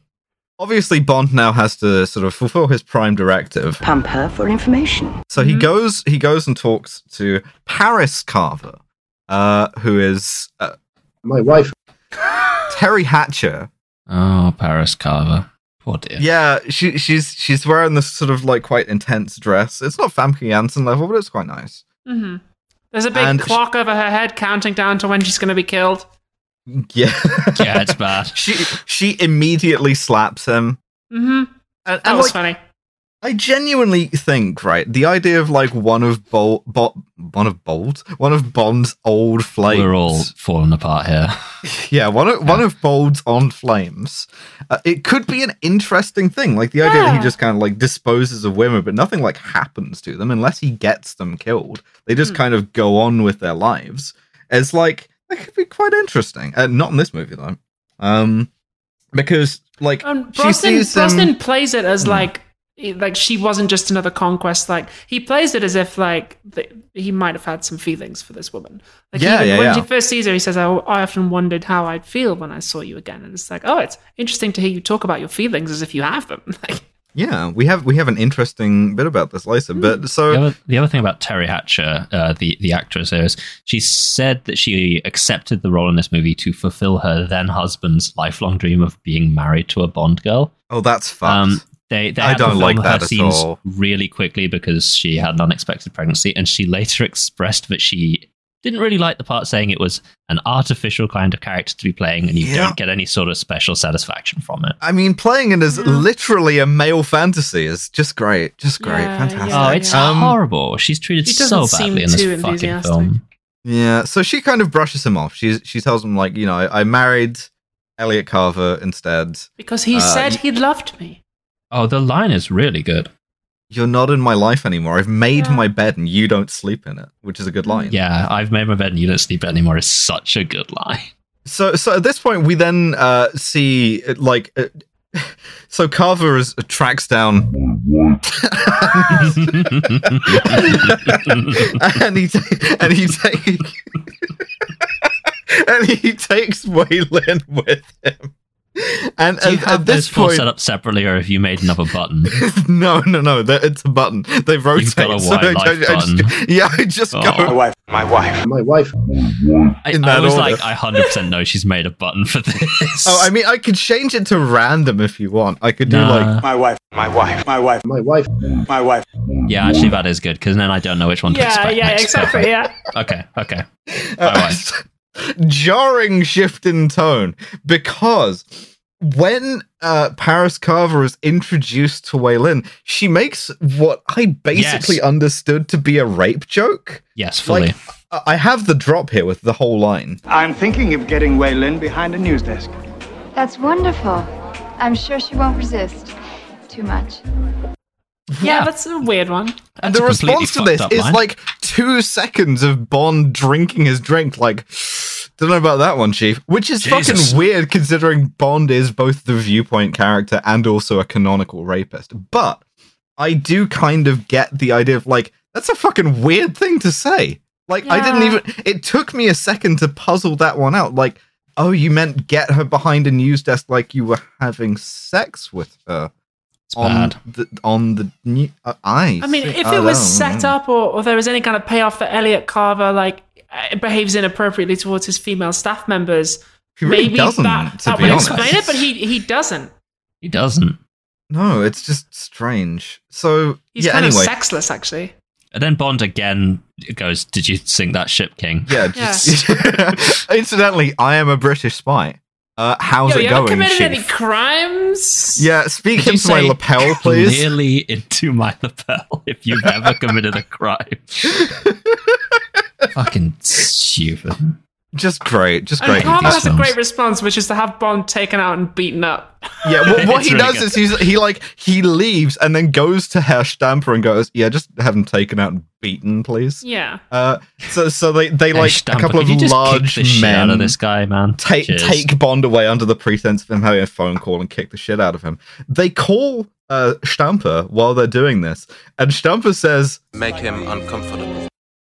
Obviously, Bond now has to sort of fulfill his prime directive. Pump her for information. So mm-hmm. he goes he goes and talks to Paris Carver, uh, who is... Uh, My wife. Terry Hatcher. Oh, Paris Carver. Poor dear. Yeah, she, she's she's wearing this sort of like quite intense dress. It's not Famke Janssen level, but it's quite nice. Mm-hmm. There's a big and clock she- over her head counting down to when she's going to be killed. Yeah, yeah, it's bad. She she immediately slaps him. Mm-hmm. And, and that was like, funny. I genuinely think, right, the idea of like one of Bolt, Bo- one of Bolt, one of Bond's old flames. We're all falling apart here. Yeah, one of yeah. one of Bond's on flames. Uh, it could be an interesting thing, like the idea yeah. that he just kind of like disposes of women, but nothing like happens to them unless he gets them killed. They just mm. kind of go on with their lives. It's like. That could be quite interesting. Uh, not in this movie, though. Um, because, like, um, Brosnan, she sees them... Brosnan plays it as, mm. like, like she wasn't just another conquest. Like, he plays it as if, like, the, he might have had some feelings for this woman. Like, yeah, even yeah, when yeah. he first sees her, he says, I, I often wondered how I'd feel when I saw you again. And it's like, oh, it's interesting to hear you talk about your feelings as if you have them. Like, yeah, we have we have an interesting bit about this later. But so the other, the other thing about Terry Hatcher, uh, the the actress, is she said that she accepted the role in this movie to fulfill her then husband's lifelong dream of being married to a Bond girl. Oh, that's fun. Um, they they I had don't to film like that her at scenes all. Really quickly because she had an unexpected pregnancy, and she later expressed that she didn't really like the part, saying it was an artificial kind of character to be playing and you yeah. don't get any sort of special satisfaction from it. I mean, playing it as yeah. literally a male fantasy is just great. Just great. Yeah, fantastic. Yeah, oh, it's yeah. horrible. She's treated she so badly in this fucking film. Yeah, so she kind of brushes him off. She, she tells him, like, you know, I married Elliot Carver instead. Because he uh, said he loved me. Oh, the line is really good. You're not in my life anymore. I've made yeah. my bed and you don't sleep in it, which is a good line. Yeah, I've made my bed and you don't sleep in it anymore is such a good line. So so at this point, we then uh, see, like, uh, so Carver is, uh, tracks down and he ta- and he takes and he takes Wei Lin with him. And do you at, have at this point, set up separately, or have you made another button? no, no, no. It's a button. They rotate. You've got a so I, I, I just, button. Yeah, I just oh. go. My wife, my wife, my wife. I, In that I was order. like, I one hundred percent know she's made a button for this. Oh, I mean, I could change it to random if you want. I could do nah. like my wife, my wife, my wife, my wife, my wife. Yeah, actually, that is good because then I don't know which one to yeah, expect. Yeah, yeah, exactly. Time. Yeah. Okay, okay. My uh, wife. Jarring shift in tone, because when uh, Paris Carver is introduced to Wei Lin, she makes what I basically yes. understood to be a rape joke. Yes, fully. Like, I have the drop here with the whole line. I'm thinking of getting Wei Lin behind a news desk. That's wonderful. I'm sure she won't resist too much. Yeah, yeah, that's a weird one. And the response to this is line. like two seconds of Bond drinking his drink, like, don't know about that one, Chief. Which is Jesus. fucking weird considering Bond is both the viewpoint character and also a canonical rapist. But I do kind of get the idea of, like, that's a fucking weird thing to say. Like, yeah. I didn't even... It took me a second to puzzle that one out. Like, oh, you meant get her behind a news desk like you were having sex with her. It's on bad. The, on the new, uh, I. I mean, if I it was set know. up or, or there was any kind of payoff for Elliot Carver, like, uh, behaves inappropriately towards his female staff members, he really maybe doesn't, that, that would honest. explain it, but he, he doesn't. He doesn't. No, it's just strange. So, He's yeah, kind anyway. of sexless, actually. And then Bond again goes, did you sink that ship, King? Yeah. Just, yes. Incidentally, I am a British spy. Uh, how's Yo, it you going, haven't committed Chief? Any crimes? Yeah, speak Could into my lapel, please. Nearly into my lapel. If you've ever committed a crime, fucking stupid. Just great, just great. And Bond has a great response, which is to have Bond taken out and beaten up. Yeah, what, what he really does good. is he's, he like he leaves and then goes to Herr Stamper and goes, "Yeah, just have him taken out and beaten, please." Yeah. Uh, so so they they Herr like Stamper, a couple of large men of this guy, man. Take Cheers. take Bond away under the pretense of him having a phone call and kick the shit out of him. They call uh, Stamper while they're doing this, and Stamper says, "Make him uncomfortable."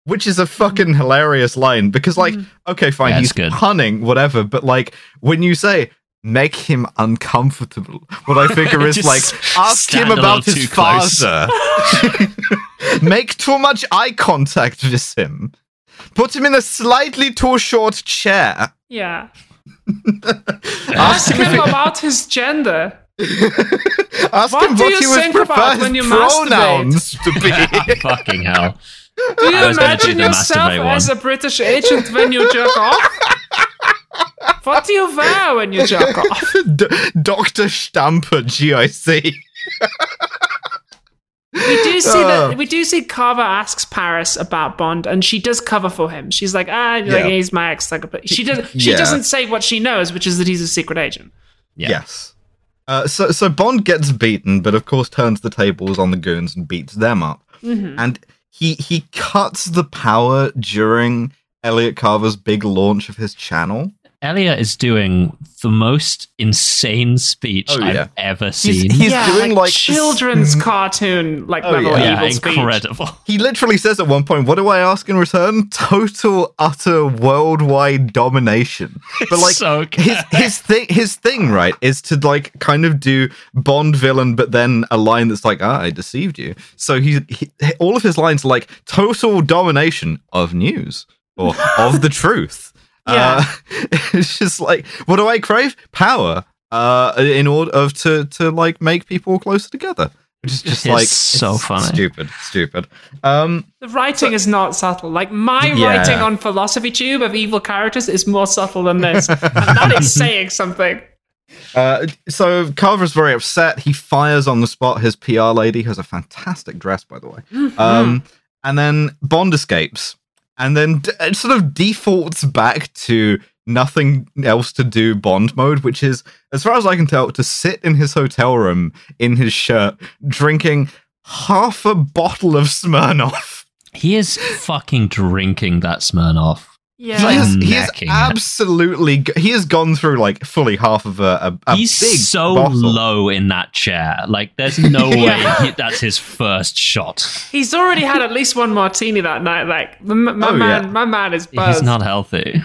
Which is a fucking hilarious line, because, like, okay, fine, yeah, he's good. punning, whatever, but, like, when you say, make him uncomfortable, what I figure is, like, ask him about his father. Make too much eye contact with him. Put him in a slightly too short chair. Yeah. Ask him about his gender. Ask what him what he would prefer his pronouns masturbate? to be. Yeah, fucking hell. Do you imagine do yourself as a British agent when you jerk off? What do you wear when you jerk off? D- Doctor Stamper, G I C. We do see uh, that. We do see Carver asks Paris about Bond, and she does cover for him. She's like, ah, yeah. like, he's my ex. Like, but she does. She yeah. doesn't say what she knows, which is that he's a secret agent. Yeah. Yes. Uh, so, so Bond gets beaten, but of course turns the tables on the goons and beats them up. Mm-hmm. And He he cuts the power during Elliot Carver's big launch of his channel. Elliot is doing the most insane speech oh, yeah. I've ever seen. He's, he's yeah, doing like, like children's sm- cartoon like oh, level yeah. evil yeah, incredible. Speech. He literally says at one point, "What do I ask in return? Total, utter, worldwide domination." But like so his his thing, his thing, right, is to like kind of do Bond villain, but then a line that's like, "Ah, I deceived you." So he, he all of his lines are like total domination of news or of the truth. Yeah. Uh, it's just like, what do I crave? Power, uh, in order of to, to like make people closer together, which is just it's like so it's funny, stupid, stupid. Um, the writing so, is not subtle. Like my yeah. writing on Philosophy Tube of evil characters is more subtle than this, and that is saying something. Uh, so Carver's very upset. He fires on the spot. His P R lady has a fantastic dress, by the way. Mm-hmm. Um, and then Bond escapes. And then d- it sort of defaults back to nothing else to do Bond mode, which is, as far as I can tell, to sit in his hotel room in his shirt, drinking half a bottle of Smirnoff. He is fucking drinking that Smirnoff. Yeah, he is, he is absolutely. He has gone through like fully half of a. a, a He's big so bottle. low in that chair. Like, there's no yeah. way he, that's his first shot. He's already had at least one martini that night. Like, my oh, man, yeah. my man is buzzed. He's not healthy.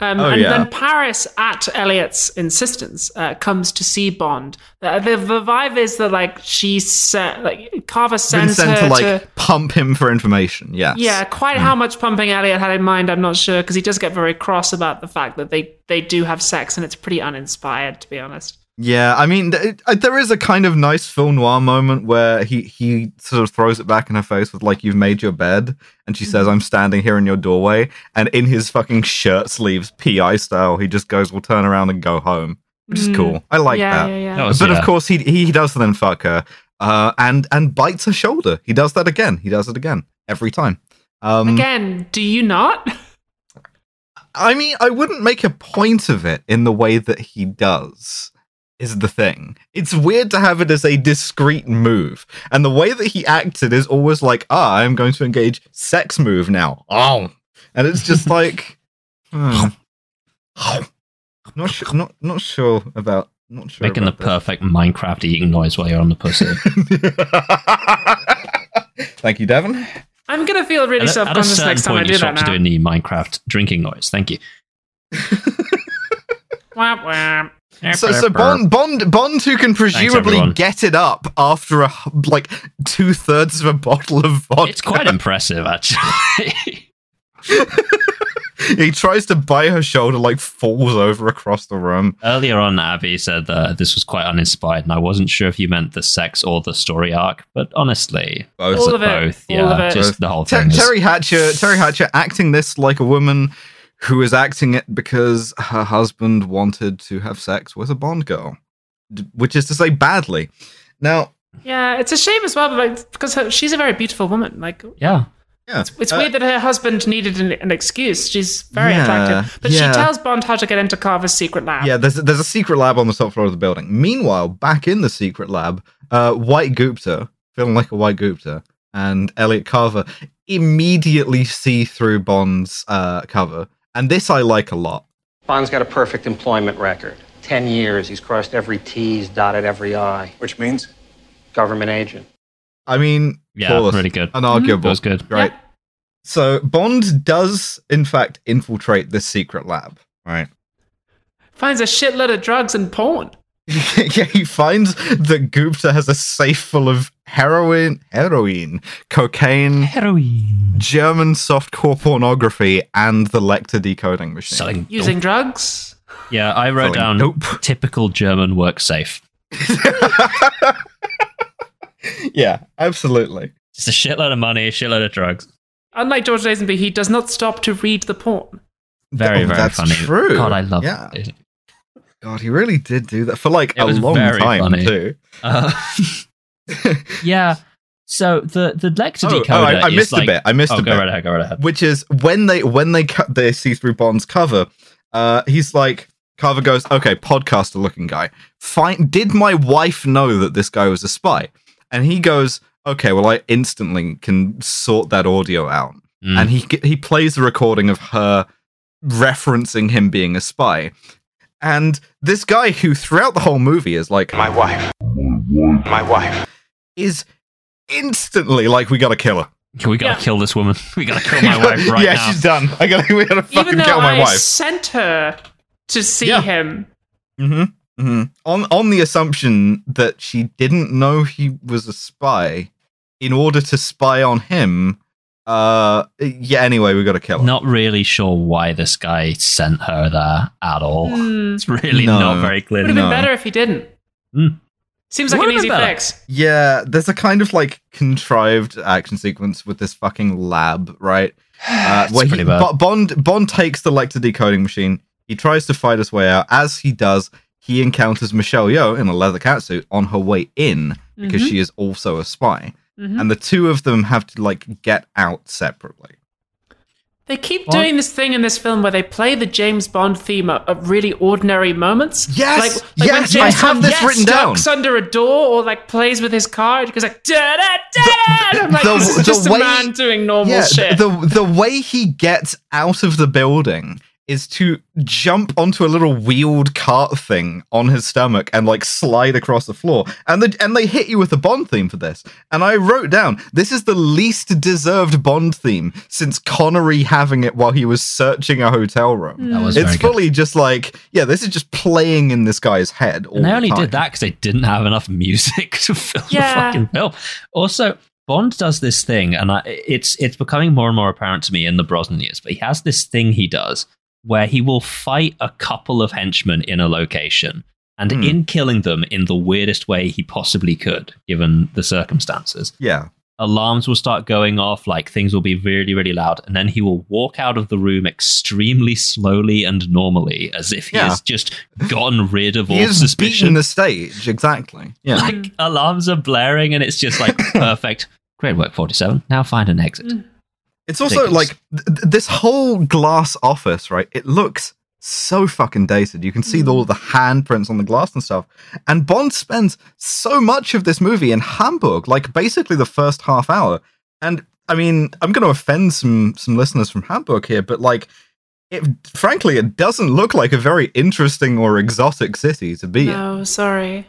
Um, oh, and yeah. then Paris, at Elliot's insistence, uh, comes to see Bond. The, the, the vibe is that, like, she sent, like, Carver sends sent her to, like, to pump him for information. Yes. Yeah, quite mm. how much pumping Elliot had in mind, I'm not sure, because he does get very cross about the fact that they, they do have sex, and it's pretty uninspired, to be honest. Yeah, I mean, it, it, there is a kind of nice film noir moment where he, he sort of throws it back in her face with, like, you've made your bed. And she mm-hmm. says, I'm standing here in your doorway. And in his fucking shirt sleeves, P I style, he just goes, we'll turn around and go home. Which mm. is cool. I like yeah, that. Yeah, yeah. that was, but, yeah. of course, he he does then fuck her. Uh, and, and bites her shoulder. He does that again. He does it again. Every time. Um, again, do you not? I mean, I wouldn't make a point of it in the way that he does. Is the thing. It's weird to have it as a discreet move. And the way that he acted is always like, ah, I'm going to engage sex move now. Oh. And it's just like, hmm. not, sure, not, not sure about... Not sure Making about the that. perfect Minecraft eating noise while you're on the pussy. Thank you, Devon. I'm going to feel really at, self-conscious at next time I do that now. At a certain point, you stop to do any Minecraft drinking noise. Thank you. Whap, whap. So, so Bond, Bond, Bond, who can presumably Thanks, get it up after a like two thirds of a bottle of vodka. It's quite impressive, actually. He tries to bite her shoulder, like falls over across the room. Earlier on, Abby said that this was quite uninspired, and I wasn't sure if you meant the sex or the story arc, but honestly, both, all of it, both, yeah, all of it. Just the whole thing. Ter- Terry Hatcher, Terry Hatcher, acting this like a woman who is acting it because her husband wanted to have sex with a Bond girl, which is to say badly. Now, yeah, it's a shame as well, like, because her, she's a very beautiful woman. Like, yeah, yeah. It's, it's uh, weird that her husband needed an, an excuse. She's very yeah, attractive, but yeah. she tells Bond how to get into Carver's secret lab. Yeah, there's a, there's a secret lab on the top floor of the building. Meanwhile, back in the secret lab, uh, White Gupta, feeling like a White Gupta, and Elliot Carver immediately see through Bond's uh, cover. And this I like a lot. Bond's got a perfect employment record. Ten years, he's crossed every T's, dotted every I. Which means? Government agent. I mean, yeah, flawless, pretty good. Unarguable. Mm, that was good. Right. Yeah. So Bond does, in fact, infiltrate this secret lab. Right. Finds a shitload of drugs and porn. Yeah, he finds that Gupta has a safe full of heroin, heroin, cocaine, heroin, German softcore pornography, and the Lecter decoding machine. Selling Using dope. drugs? Yeah, I wrote Selling down dope. Typical German work safe. Yeah, absolutely. Just a shitload of money, a shitload of drugs. Unlike George Lazenby, he does not stop to read the porn. Very, oh, very that's funny. That's true. God, I love yeah. it. God, he really did do that for like it a long time funny. too. Uh, yeah. So the the Lecter decoder. Oh, oh I, I missed like, a bit. I missed oh, a go bit. Go right ahead. Go right ahead. Which is when they when they cut they see through Bond's cover. Uh, he's like Carver goes, okay, podcaster looking guy. Fine. Did my wife know that this guy was a spy? And he goes, okay, well I instantly can sort that audio out. Mm. And he he plays the recording of her referencing him being a spy. And this guy who throughout the whole movie is like, my wife, my wife, is instantly like, we gotta kill her. We gotta yeah. kill this woman. We gotta kill my wife right yeah, now. Yeah, she's done. I gotta, we gotta fucking Even though kill my I wife. I sent her to see yeah. him. Mm-hmm. Mm-hmm. On, on the assumption that she didn't know he was a spy in order to spy on him. Uh, yeah, anyway, we got to kill her. Not really sure why this guy sent her there at all. Mm. It's really no. not very clear. It would have been no. better if he didn't. Mm. Seems like an easy better. fix. Yeah, there's a kind of like contrived action sequence with this fucking lab, right? Uh, where he, bad. Bond, Bond takes the Lecter decoding machine. He tries to fight his way out. As he does, he encounters Michelle Yeoh in a leather catsuit on her way in because mm-hmm. she is also a spy. Mm-hmm. And the two of them have to, like, get out separately. They keep what? doing this thing in this film where they play the James Bond theme of really ordinary moments. Yes! Like, like yes! When James I have Bond, this yes, written down. Ducks under a door or, like, plays with his car. It goes like, da-da-da! And I'm like, the, this is just way, a man doing normal yeah, shit. The, the, the way he gets out of the building is to jump onto a little wheeled cart thing on his stomach and like slide across the floor. And the, and they hit you with the Bond theme for this. And I wrote down, this is the least deserved Bond theme since Connery having it while he was searching a hotel room. That was it's very fully good. Just like, yeah, this is just playing in this guy's head all and they the only time. Did that because they didn't have enough music to film yeah. the fucking film. Also, Bond does this thing, and I, it's it's becoming more and more apparent to me in the Brosnan years, but he has this thing he does where he will fight a couple of henchmen in a location, and mm. in killing them in the weirdest way he possibly could, given the circumstances. Yeah. Alarms will start going off, like things will be really, really loud, and then he will walk out of the room extremely slowly and normally, as if he yeah. has just gotten rid of all suspicion. He's beaten the stage, exactly. Yeah. Like, alarms are blaring, and it's just like, perfect. Great work, forty-seven. Now find an exit. Mm. It's also, ridiculous. like, th- this whole glass office, right? It looks so fucking dated. You can see all the handprints on the glass and stuff. And Bond spends so much of this movie in Hamburg, like, basically the first half hour. And, I mean, I'm going to offend some some listeners from Hamburg here, but, like, it, frankly, it doesn't look like a very interesting or exotic city to be no, in. Oh, sorry.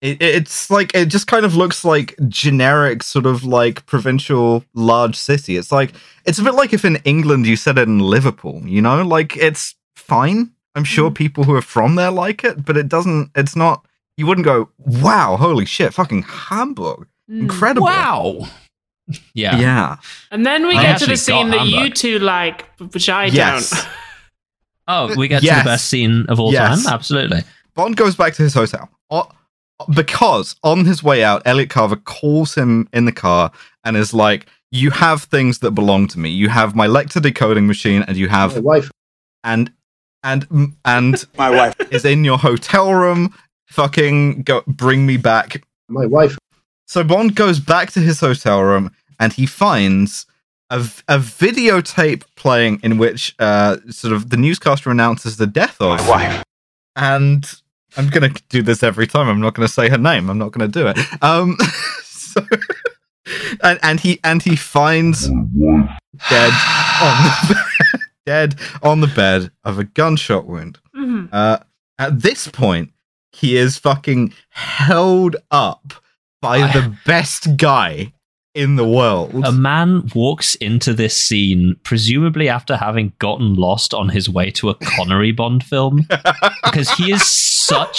It, it's like, it just kind of looks like generic sort of like provincial large city. It's like, it's a bit like if in England you set it in Liverpool, you know, like it's fine. I'm sure mm. people who are from there like it, but it doesn't, it's not, you wouldn't go, wow, holy shit, fucking Hamburg. Incredible. Wow. Yeah. Yeah. And then we I get to the scene that Hamburg. you two like, which I yes. don't. Oh, we get yes. to the best scene of all yes. time? Absolutely. Bond goes back to his hotel. Oh, because on his way out, Elliot Carver calls him in the car and is like, you have things that belong to me. You have my Lecter decoding machine and you have my wife. and and and my wife is in your hotel room. Fucking go, bring me back my wife. So Bond goes back to his hotel room and he finds a, a videotape playing in which uh, sort of the newscaster announces the death of my wife. And I'm going to do this every time. I'm not going to say her name. I'm not going to do it. Um, so, and, and he and he finds dead on the bed, dead on the bed of a gunshot wound. Mm-hmm. Uh, at this point, he is fucking held up by I... the best guy in the world. A man walks into this scene, presumably after having gotten lost on his way to a Connery Bond film, because he is such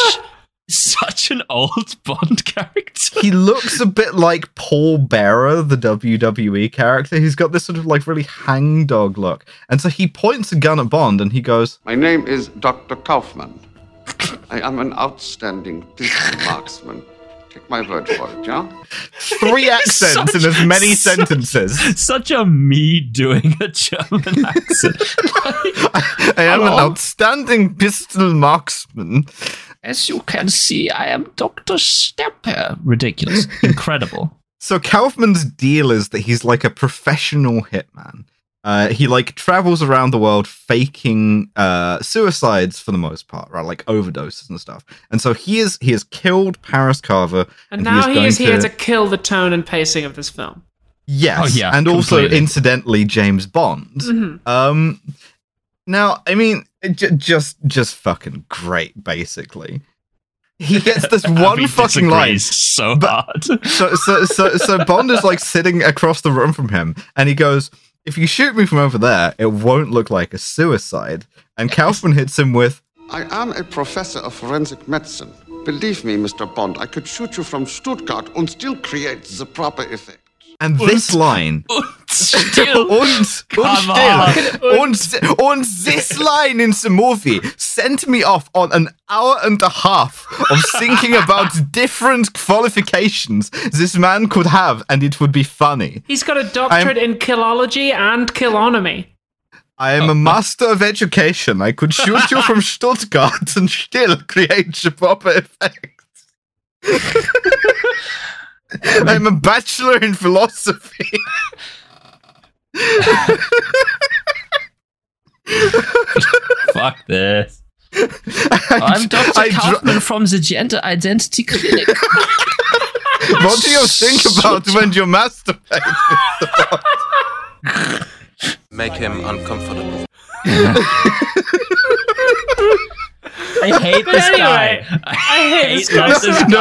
such an old Bond character. He looks a bit like Paul Bearer, the W W E character. He's got this sort of like really hangdog look. And so he points a gun at Bond and he goes, "My name is Doctor Kaufman. I am an outstanding pistol marksman. Take my word for it, yeah?" Three accents such, in as many such, sentences. Such a me doing a German accent. Like, I, I am hello. An outstanding pistol marksman. As you can see, I am Doctor Stamper. Ridiculous. Incredible. So Kaufman's deal is that he's like a professional hitman. Uh, he like travels around the world faking uh, suicides for the most part, right? Like overdoses and stuff. And so he is he has killed Paris Carver, and, and now he is, he is to... here to kill the tone and pacing of this film. Yes, oh, yeah, and completely. Also incidentally James Bond. Mm-hmm. Um, now, I mean, j- just just fucking great. Basically, he gets this one fucking line so hard. so so so so Bond is like sitting across the room from him, and he goes, "If you shoot me from over there, it won't look like a suicide." And Kaufman hits him with, "I am a professor of forensic medicine. Believe me, Mister Bond, I could shoot you from Stuttgart and still create the proper effect." And this und, line... Und still. und, Come und still. On. Und, und, und this line in the movie sent me off on an hour and a half of thinking about different qualifications this man could have, and it would be funny. He's got a doctorate I'm, in killology and killonomy. I am oh, a master of education. I could shoot you from Stuttgart and still create the proper effect. I'm a bachelor in philosophy. Fuck this. I'm Doctor I Kaufman dro- from the Gender Identity Clinic. What do you think about when you masturbate? Make him uncomfortable. I hate but this anyway, guy. I hate this guy. No,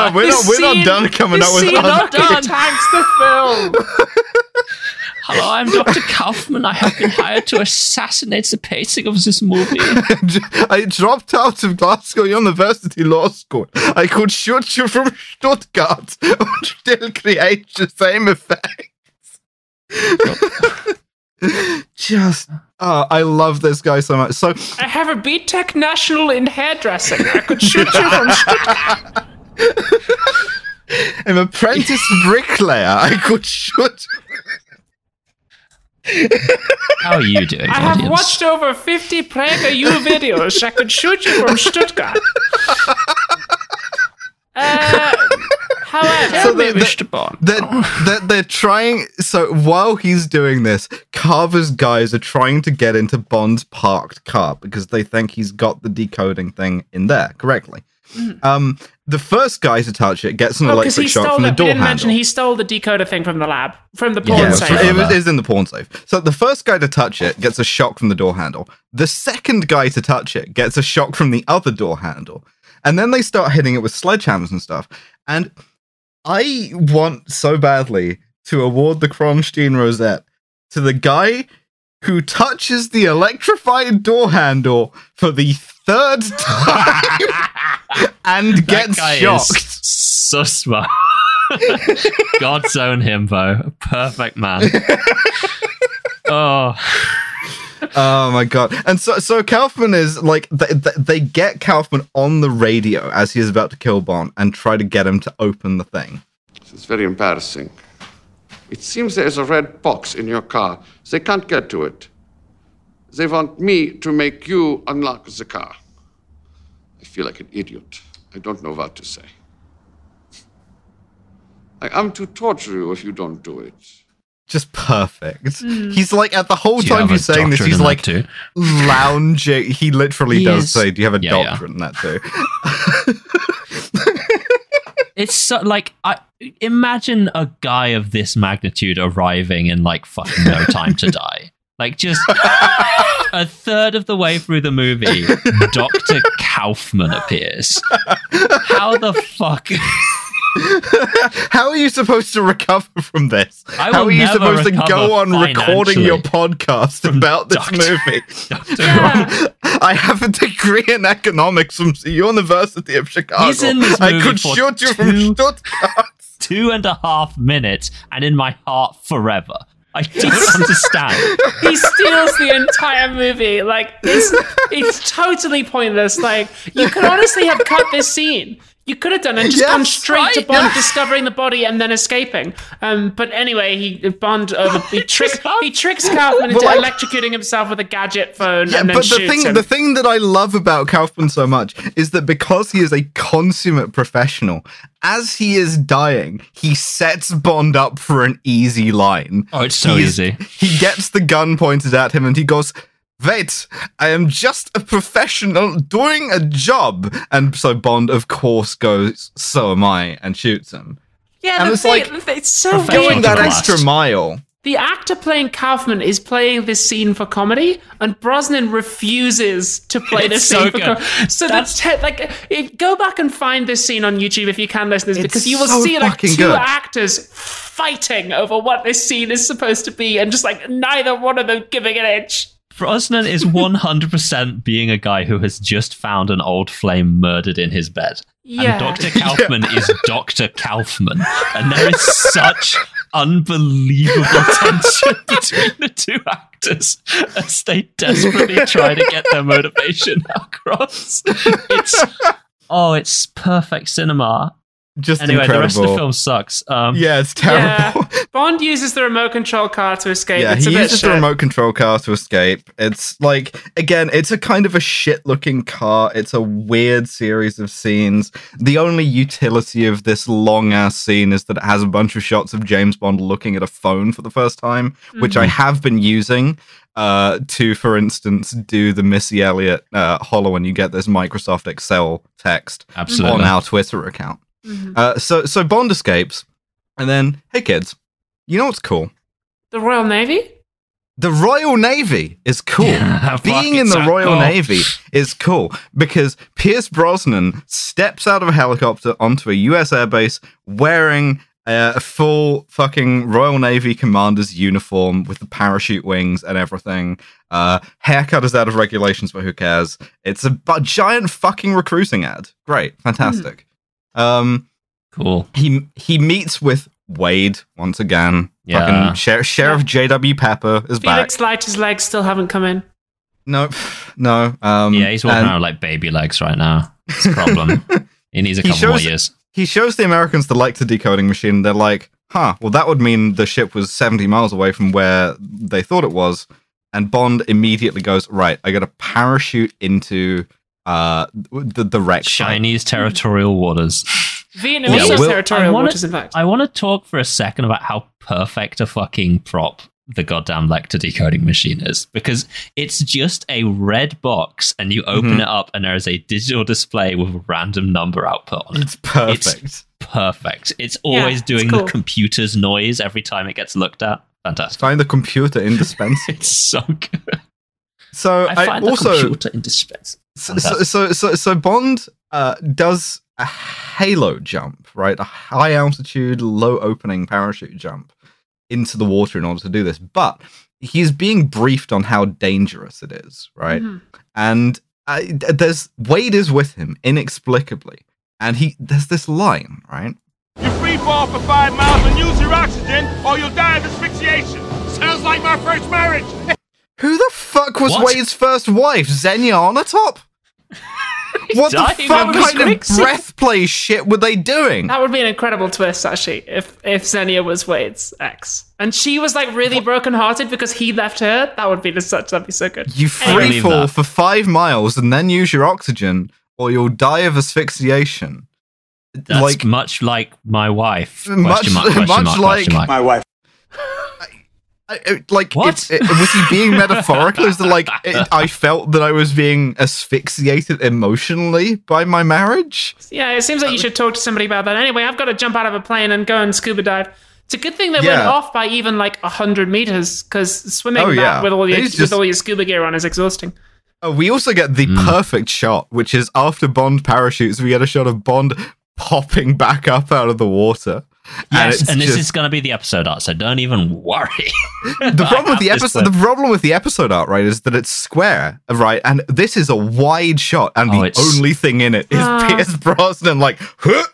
no, we're not, we're scene, not done coming up with scene not done. Tanks the film. Hello, I'm Doctor Kaufman. I have been hired to assassinate the pacing of this movie. I dropped out of Glasgow University Law School. I could shoot you from Stuttgart and still create the same effects. Just, oh, I love this guy so much. So I have a B Tech national in hairdressing. I could shoot you from Stuttgart. I'm an apprentice bricklayer. I could shoot. How are you doing? I audience? have watched over fifty Prager U videos. I could shoot you from Stuttgart. Uh, however, so they're, they're, they're, they're trying. So while he's doing this, Carver's guys are trying to get into Bond's parked car because they think he's got the decoding thing in there correctly. Mm. Um, the first guy to touch it gets an oh, electric shock from the, the door I didn't handle. Mention he stole the decoder thing from the lab, from the pawn yeah, safe. It was, it was in the pawn safe. So the first guy to touch it gets a shock from the door handle. The second guy to touch it gets a shock from the other door handle. And then they start hitting it with sledgehammers and stuff. And I want so badly to award the Kronstein Rosette to the guy who touches the electrified door handle for the third time and gets that guy shocked. Is so smart. God's own himbo. Perfect man. Oh. Oh my god! And so, so Kaufman is like they, they get Kaufman on the radio as he is about to kill Bond and try to get him to open the thing. This is very embarrassing. It seems there is a red box in your car. They can't get to it. They want me to make you unlock the car. I feel like an idiot. I don't know what to say. I am to torture you if you don't do it. Just perfect. Mm. He's like, at the whole do time you he's saying this, he's like lounging. He literally he does is... say, do you have a yeah, doctorate in yeah. that too? It's so, like, I imagine a guy of this magnitude arriving in like fucking No Time to Die. Like, just a third of the way through the movie, Doctor Kaufman appears. How the fuck... How are you supposed to recover from this? How are you supposed to go on recording your podcast about this Doctor movie? Doctor yeah. I have a degree in economics from the University of Chicago. He's in this movie I could for shoot you two, from Stuttgart. Two and a half minutes, and in my heart forever. I don't understand. He steals the entire movie. Like, it's it's totally pointless. Like, you could honestly have cut this scene. You could have done it and just yes, gone straight right? to Bond yes. discovering the body and then escaping. Um, but anyway, he Bond over, he tricks he tricks Kaufman into like, electrocuting himself with a gadget phone. Yeah, and then but shoots the thing him. the thing that I love about Kaufman so much is that because he is a consummate professional, as he is dying, he sets Bond up for an easy line. Oh, it's so he is, easy. He gets the gun pointed at him and he goes, "Wait, I am just a professional doing a job." And so Bond, of course, goes, "So am I," and shoots him. Yeah, and it's thing, like, it's so going that extra mile. The actor playing Kaufman is playing this scene for comedy, and Brosnan refuses to play this so scene for comedy. So that's the te- like, go back and find this scene on YouTube if you can, listeners, it's because you will so see like two good. actors fighting over what this scene is supposed to be, and just like neither one of them giving an inch. Brosnan is one hundred percent being a guy who has just found an old flame murdered in his bed. Yeah. And Doctor Kaufman yeah. is Doctor Kaufman. And there is such unbelievable tension between the two actors as they desperately try to get their motivation across. It's, oh, it's perfect cinema. Just anyway, incredible. The rest of the film sucks. Um, yeah, it's terrible. Yeah. Bond uses the remote control car to escape. Yeah, it's he a uses bit the remote control car to escape. It's like, again, it's a kind of a shit-looking car. It's a weird series of scenes. The only utility of this long-ass scene is that it has a bunch of shots of James Bond looking at a phone for the first time, mm-hmm. which I have been using uh, to, for instance, do the Missy Elliott uh, hollow and you get this Microsoft Excel text Absolutely. on our Twitter account. Mm-hmm. Uh, so so Bond escapes, and then, hey kids, you know what's cool? The Royal Navy? The Royal Navy is cool. Yeah, Being in the Royal cool. Navy is cool, because Pierce Brosnan steps out of a helicopter onto a U S airbase wearing uh, a full fucking Royal Navy commander's uniform with the parachute wings and everything. Uh, haircut is out of regulations, but who cares? It's a, a giant fucking recruiting ad. Great. Fantastic. Mm. Um, cool. He he meets with Wade once again. Yeah. Fucking Sher- Sheriff yeah. J W Pepper is Felix back. Felix Leiter's legs still haven't come in. Nope. No. Um, yeah, he's walking and- around like baby legs right now. It's a problem. He needs a couple shows, more years. He shows the Americans the Lecter decoding machine. And they're like, huh, well, that would mean the ship was seventy miles away from where they thought it was. And Bond immediately goes, right, I got to parachute into... Uh, the the wreck. Chinese territorial waters. Vietnamese yeah, we'll, territorial wanna, waters, in fact. I want to talk for a second about how perfect a fucking prop the goddamn Lecter decoding machine is, because it's just a red box and you open mm-hmm. it up and there is a digital display with a random number output on it. It's perfect. It's perfect. It's always yeah, doing it's cool. the computer's noise every time it gets looked at. Fantastic. Find the computer indispensable. It's so good. So I find I also, the computer indispensable. So, so, so, so Bond uh, does a halo jump, right? A high altitude, low opening parachute jump into the water in order to do this. But he's being briefed on how dangerous it is, right? Mm-hmm. And uh, there's Wade is with him inexplicably, and he there's this line, right? "You free fall for five miles and use your oxygen, or you'll die of asphyxiation. Sounds like my first marriage." Who the fuck was what? Wade's first wife? Xenia Onatopp? What the fuck kind of breath play shit were they doing? That would be an incredible twist, actually, if if Xenia was Wade's ex. And she was like really brokenhearted because he left her. That would be just such, that'd be so good. You free fall for five miles and then use your oxygen or you'll die of asphyxiation. That's like, much like my wife. Question much mark, question much mark, like question mark. my wife. Like, what? It, it, was he being metaphorical? Is it like it, I felt that I was being asphyxiated emotionally by my marriage? Yeah, it seems like you should talk to somebody about that. Anyway, I've got to jump out of a plane and go and scuba dive. It's a good thing that yeah. went off by even like a hundred meters because swimming oh, yeah. that with all your just... with all your scuba gear on is exhausting. Oh, we also get the mm. perfect shot, which is after Bond parachutes. We get a shot of Bond popping back up out of the water. Yes, and, and this just, is going to be the episode art, so don't even worry. The problem with the episode, the problem with the episode art, right, is that it's square, right? And this is a wide shot, and oh, the it's... only thing in it is uh... Pierce Brosnan, like huh,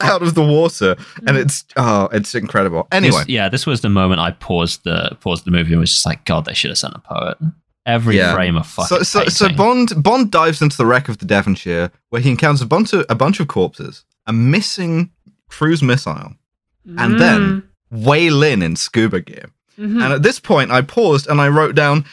out of the water, and it's oh, it's incredible. Anyway, this, yeah, this was the moment I paused the paused the movie and was just like, God, they should have sent a poet. Every yeah. frame of fucking. So, so, so Bond Bond dives into the wreck of the Devonshire, where he encounters a bunch of a bunch of corpses, a missing cruise missile. And mm. then Wei Lin in scuba gear. Mm-hmm. And at this point, I paused and I wrote down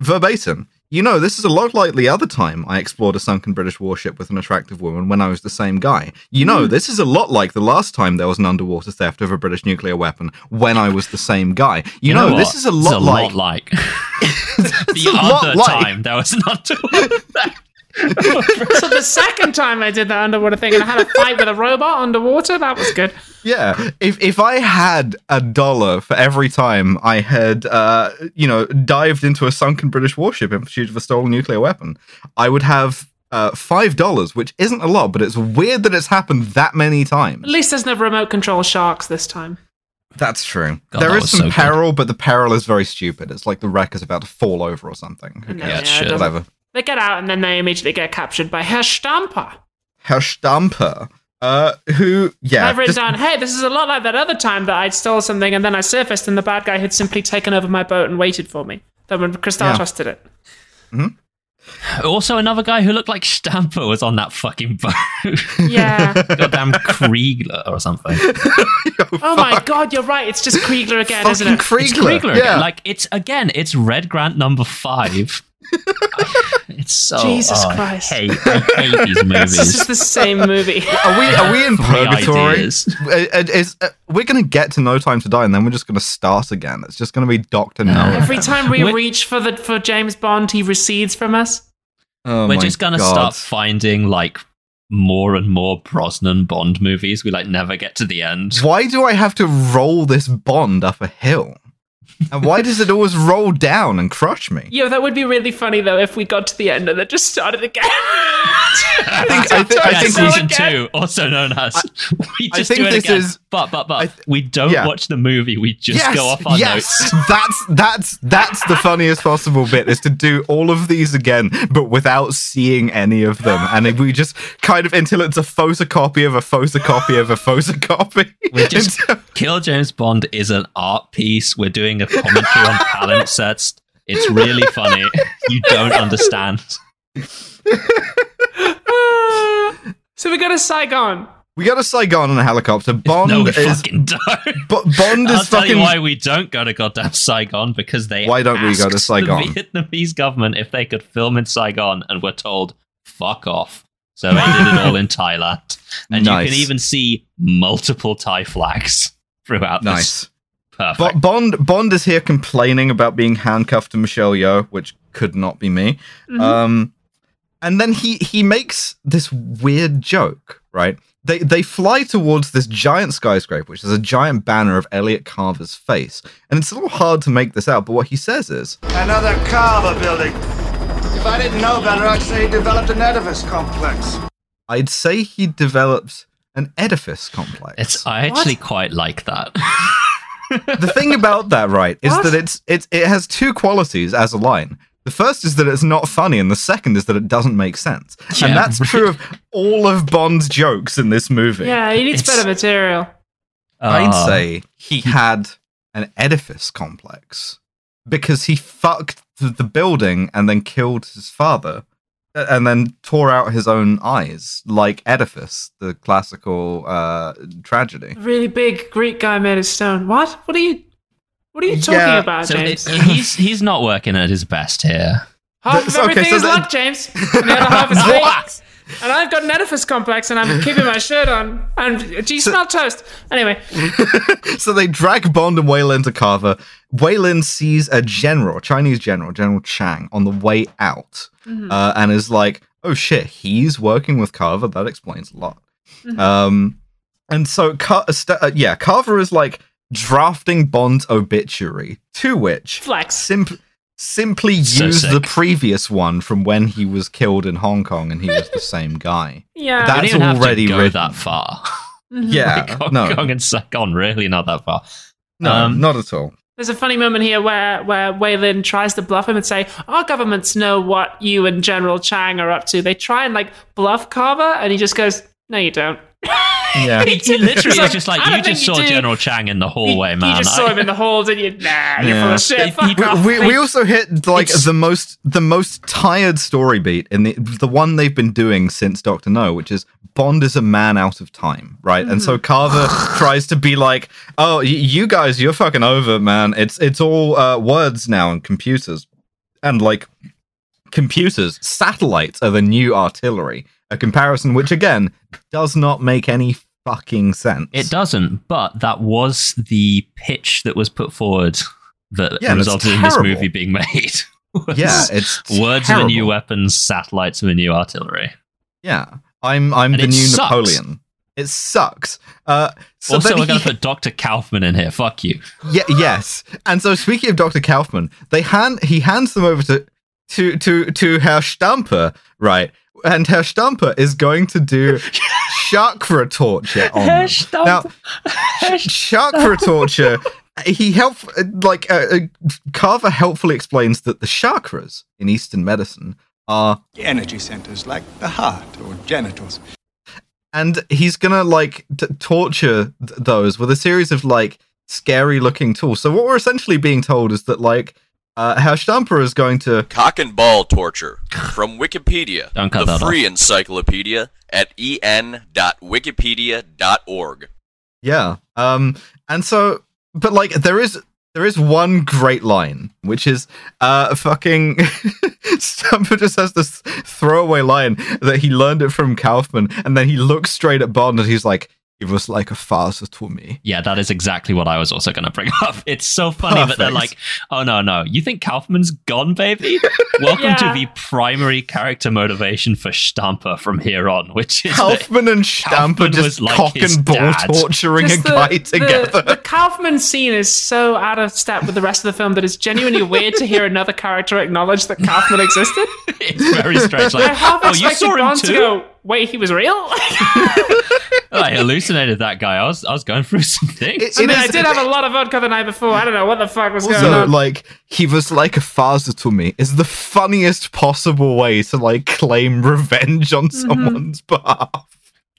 verbatim, you know, this is a lot like the other time I explored a sunken British warship with an attractive woman when I was the same guy. You know, mm. this is a lot like the last time there was an underwater theft of a British nuclear weapon when I was the same guy. You, you know, know this is a lot it's a like... Lot like. the other like... time there was an underwater theft. So the second time I did that underwater thing and I had a fight with a robot underwater, that was good. Yeah, if if I had a dollar for every time I had, uh, you know, dived into a sunken British warship in pursuit of a stolen nuclear weapon, I would have uh, five dollars, which isn't a lot, but it's weird that it's happened that many times. At least there's no remote control sharks this time. That's true. God, there that is some so peril, good. But the peril is very stupid. It's like the wreck is about to fall over or something. Okay. No, yeah, shit. Whatever. They get out and then they immediately get captured by Herr Stamper. Herr Stamper, uh, who, yeah. I've written down, hey, this is a lot like that other time that I stole something and then I surfaced and the bad guy had simply taken over my boat and waited for me. Then when Christatos did it. Mm-hmm. Also, another guy who looked like Stamper was on that fucking boat. Yeah. Goddamn Kriegler or something. Oh, oh my God, you're right. It's just Kriegler again, fucking isn't it? Kriegler. It's Kriegler yeah. again. Like, it's, again, it's Red Grant number five. It's so Jesus oh, Christ! I hate, I hate these movies. This is the same movie. Are we are we in purgatory? Is, is, uh, we're going to get to No Time to Die, and then we're just going to start again. It's just going to be Doctor No. Every time we we're, reach for the for James Bond, he recedes from us. Oh we're just going to start finding like more and more Brosnan Bond movies. We like never get to the end. Why do I have to roll this Bond up a hill? And why does it always roll down and crush me? Yeah, that would be really funny, though, if we got to the end and it just started again. I think, I think, I think yeah, season again. two, also known as, I, we just I think do it this again. Is, but, but, but, th- we don't yeah. watch the movie, we just yes, go off our yes. notes. That's, that's, that's the funniest possible bit, is to do all of these again, but without seeing any of them. And we just kind of, until it's a photocopy of a photocopy of a photocopy. We just, until- Kill James Bond is an art piece, we're doing a commentary on talent sets. It's really funny. You don't understand. So we go to Saigon. We go to Saigon in a helicopter. Bond no, we is fucking don't. Bo- Bond is I'll tell fucking. You why we don't go to goddamn Saigon because they. Why don't asked we go to Saigon? The Vietnamese government if they could film in Saigon, and we're told fuck off. So they did it all in Thailand, and nice. You can even see multiple Thai flags throughout nice. This. Perfect. Bo- Bond Bond is here complaining about being handcuffed to Michelle Yeoh, which could not be me. Mm-hmm. Um, and then he he makes this weird joke, right? They they fly towards this giant skyscraper, which is a giant banner of Elliot Carver's face. And it's a little hard to make this out, but what he says is... Another Carver building. If I didn't know better, I'd say he developed an edifice complex. I'd say he develops an edifice complex. It's, I actually what? Quite like that. The thing about that, right, is what? That it's it it has two qualities as a line. The first is that it's not funny, and the second is that it doesn't make sense. Yeah, and that's really true of all of Bond's jokes in this movie. Yeah, he needs it's, better material. Uh, I'd say he had an edifice complex because he fucked the building and then killed his father. and then tore out his own eyes, like Oedipus, the classical uh, tragedy. Really big Greek guy made of stone. What? What are you? What are you talking yeah. about, so James? It, he's he's not working at his best here. Half of everything okay, so is luck, James. And the other half is fate. And I've got an Oedipus complex, and I'm keeping my shirt on. And do you smell toast? Anyway. So they drag Bond and Wei Lin to Carver. Wei Lin sees a general, Chinese general, General Chang, on the way out, mm-hmm. uh, and is like, "Oh shit, he's working with Carver. That explains a lot." Mm-hmm. Um, and so, Car- uh, yeah, Carver is like drafting Bond's obituary, to which flex simply. Simply so use sick. the previous one from when he was killed in Hong Kong, and he was the same guy. Yeah, that's you didn't already have to go written. that far. Yeah, like Hong no. Kong and Saigon really not that far. No, um, not at all. There's a funny moment here where where Wei Lin tries to bluff him and say, "Our governments know what you and General Chang are up to." They try and like bluff Carver, and he just goes, "No, you don't." Yeah, he, he literally was just like, "You just saw you General Chang in the hallway, you, man. You just saw him in the hall, didn't you? Nah, you're yeah. full of shit." Fuck we, off, we, we also hit like it's... the most the most tired story beat, and the the one they've been doing since Doctor No, which is Bond is a man out of time, right? Mm. And so Carver tries to be like, "Oh, y- you guys, you're fucking over, man. It's it's all uh, words now and computers, and like computers, satellites are the new artillery." A comparison which, again, does not make any fucking sense. It doesn't, but that was the pitch that was put forward that yeah, resulted in this movie being made. Yeah, it's Words terrible. Are the new weapons, satellites are the new artillery. Yeah, I'm I'm and the new sucks. Napoleon. It sucks. Uh, so also, we're he... going to put Doctor Kaufman in here. Fuck you. Yeah. Yes. And so, speaking of Doctor Kaufman, they hand he hands them over to to to, to Herr Stamper, right? And Herr Stamper is going to do chakra torture on Herr them. Now, ch- chakra torture, he help, like, uh, uh, Carver helpfully explains that the chakras in Eastern medicine are energy centers like the heart or genitals. And he's going to, like, t- torture th- those with a series of, like, scary-looking tools. So what we're essentially being told is that, like, Uh, Herr Stamper is going to... Cock and ball torture from Wikipedia, the free off. encyclopedia at en dot wikipedia dot org. Yeah. Um, and so, but like, there is there is one great line, which is uh, fucking... Stamper just has this throwaway line that he learned it from Kaufman, and then he looks straight at Bond and he's like, "It was like a farce to me." Yeah, that is exactly what I was also going to bring up. It's so funny Perfect. that they're like, "Oh, no, no. You think Kaufman's gone, baby?" Welcome yeah. to the primary character motivation for Stamper from here on, which is Kaufman and Stamper Kaufman just like cock and ball dad. torturing just a the, guy together. The, the Kaufman scene is so out of step with the rest of the film that it's genuinely weird to hear another character acknowledge that Kaufman existed. It's very strange. Like, oh, you saw him too? To go, "Wait, he was real?" I hallucinated that guy. I was I was going through some things. It, it I, mean, is, I did have a lot of vodka the night before. I don't know what the fuck was also, going on. Like, "He was like a father to me" is the funniest possible way to like claim revenge on mm-hmm. someone's behalf.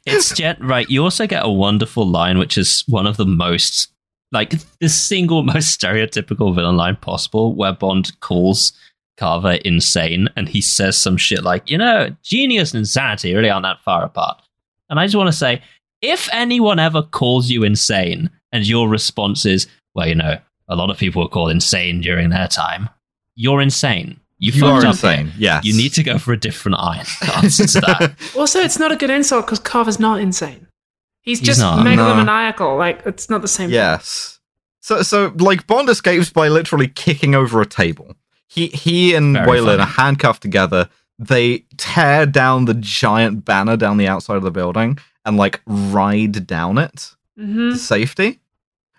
It's gen- right. You also get a wonderful line, which is one of the most like the single most stereotypical villain line possible, where Bond calls Carver insane, and he says some shit like, "You know, genius and insanity really aren't that far apart." And I just want to say, if anyone ever calls you insane and your response is, "Well, you know, a lot of people were called insane during their time," you're insane. You, you fucked are up insane. Yes. You need to go for a different answer to that. Also, it's not a good insult because Carver's not insane. He's, He's just not. megalomaniacal. No. Like, it's not the same. Yes. Thing. So, so like Bond escapes by literally kicking over a table. He he and Wei Lin are handcuffed together. They tear down the giant banner down the outside of the building and like ride down it mm-hmm. to safety.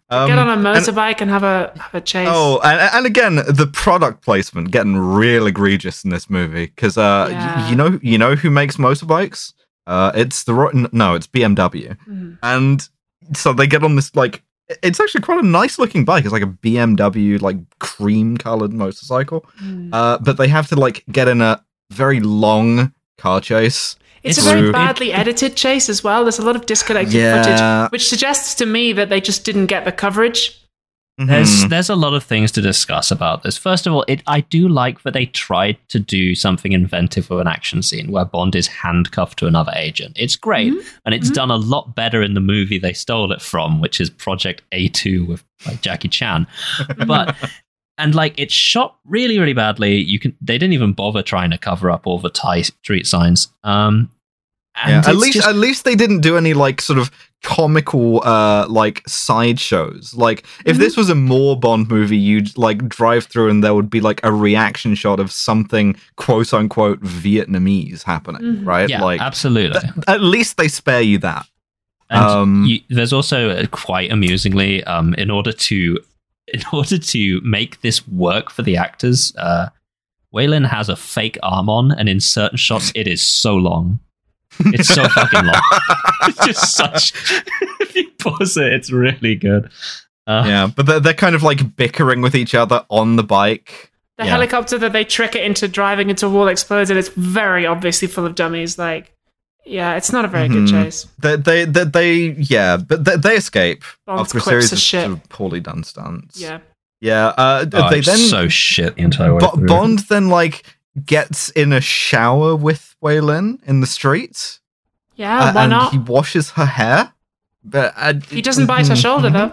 Um, Get on a motorbike and, and have a have a chase. Oh, and, and again, the product placement getting real egregious in this movie because uh, yeah. y- you know you know who makes motorbikes? Uh, it's the Ro- no, it's B M W, mm-hmm. and so they get on this like. It's actually quite a nice looking bike. It's like a B M W, like cream colored motorcycle. Mm. Uh, but they have to like get in a very long car chase. It's through. a very badly edited chase as well. There's a lot of disconnected yeah. footage, which suggests to me that they just didn't get the coverage. Mm-hmm. There's there's a lot of things to discuss about this. First of all, it I do like that they tried to do something inventive with an action scene where Bond is handcuffed to another agent. It's great, mm-hmm. and it's mm-hmm. done a lot better in the movie they stole it from, which is Project A two with like Jackie Chan. But and like it's shot really, really badly. You can they didn't even bother trying to cover up all the Thai street signs. Um, Yeah, at least just... at least they didn't do any like sort of comical uh like sideshows. Like if mm-hmm. this was a more Bond movie, you'd like drive through and there would be like a reaction shot of something quote unquote Vietnamese happening, mm-hmm. right? Yeah, like absolutely. Th- at least they spare you that. And um, you, there's also uh, quite amusingly, um, in order to in order to make this work for the actors, uh, Wei Lin has a fake arm on, and in certain shots, it is so long. It's so fucking long. It's just such... If you pause it, it's really good. Uh, yeah, but they're, they're kind of like bickering with each other on the bike. The yeah. helicopter that they trick it into driving into a wall explodes, and it's very obviously full of dummies. Like, yeah, it's not a very mm-hmm. good chase. They, they, they, they yeah, but they, they escape Bond's after a series of, shit. of poorly done stunts. Yeah. Yeah. Uh, oh, they then so shit the entire way B- through. Bond then, like... gets in a shower with Wei Lin in the street. Yeah, uh, why and not? He washes her hair. But uh, he doesn't bite her shoulder, though.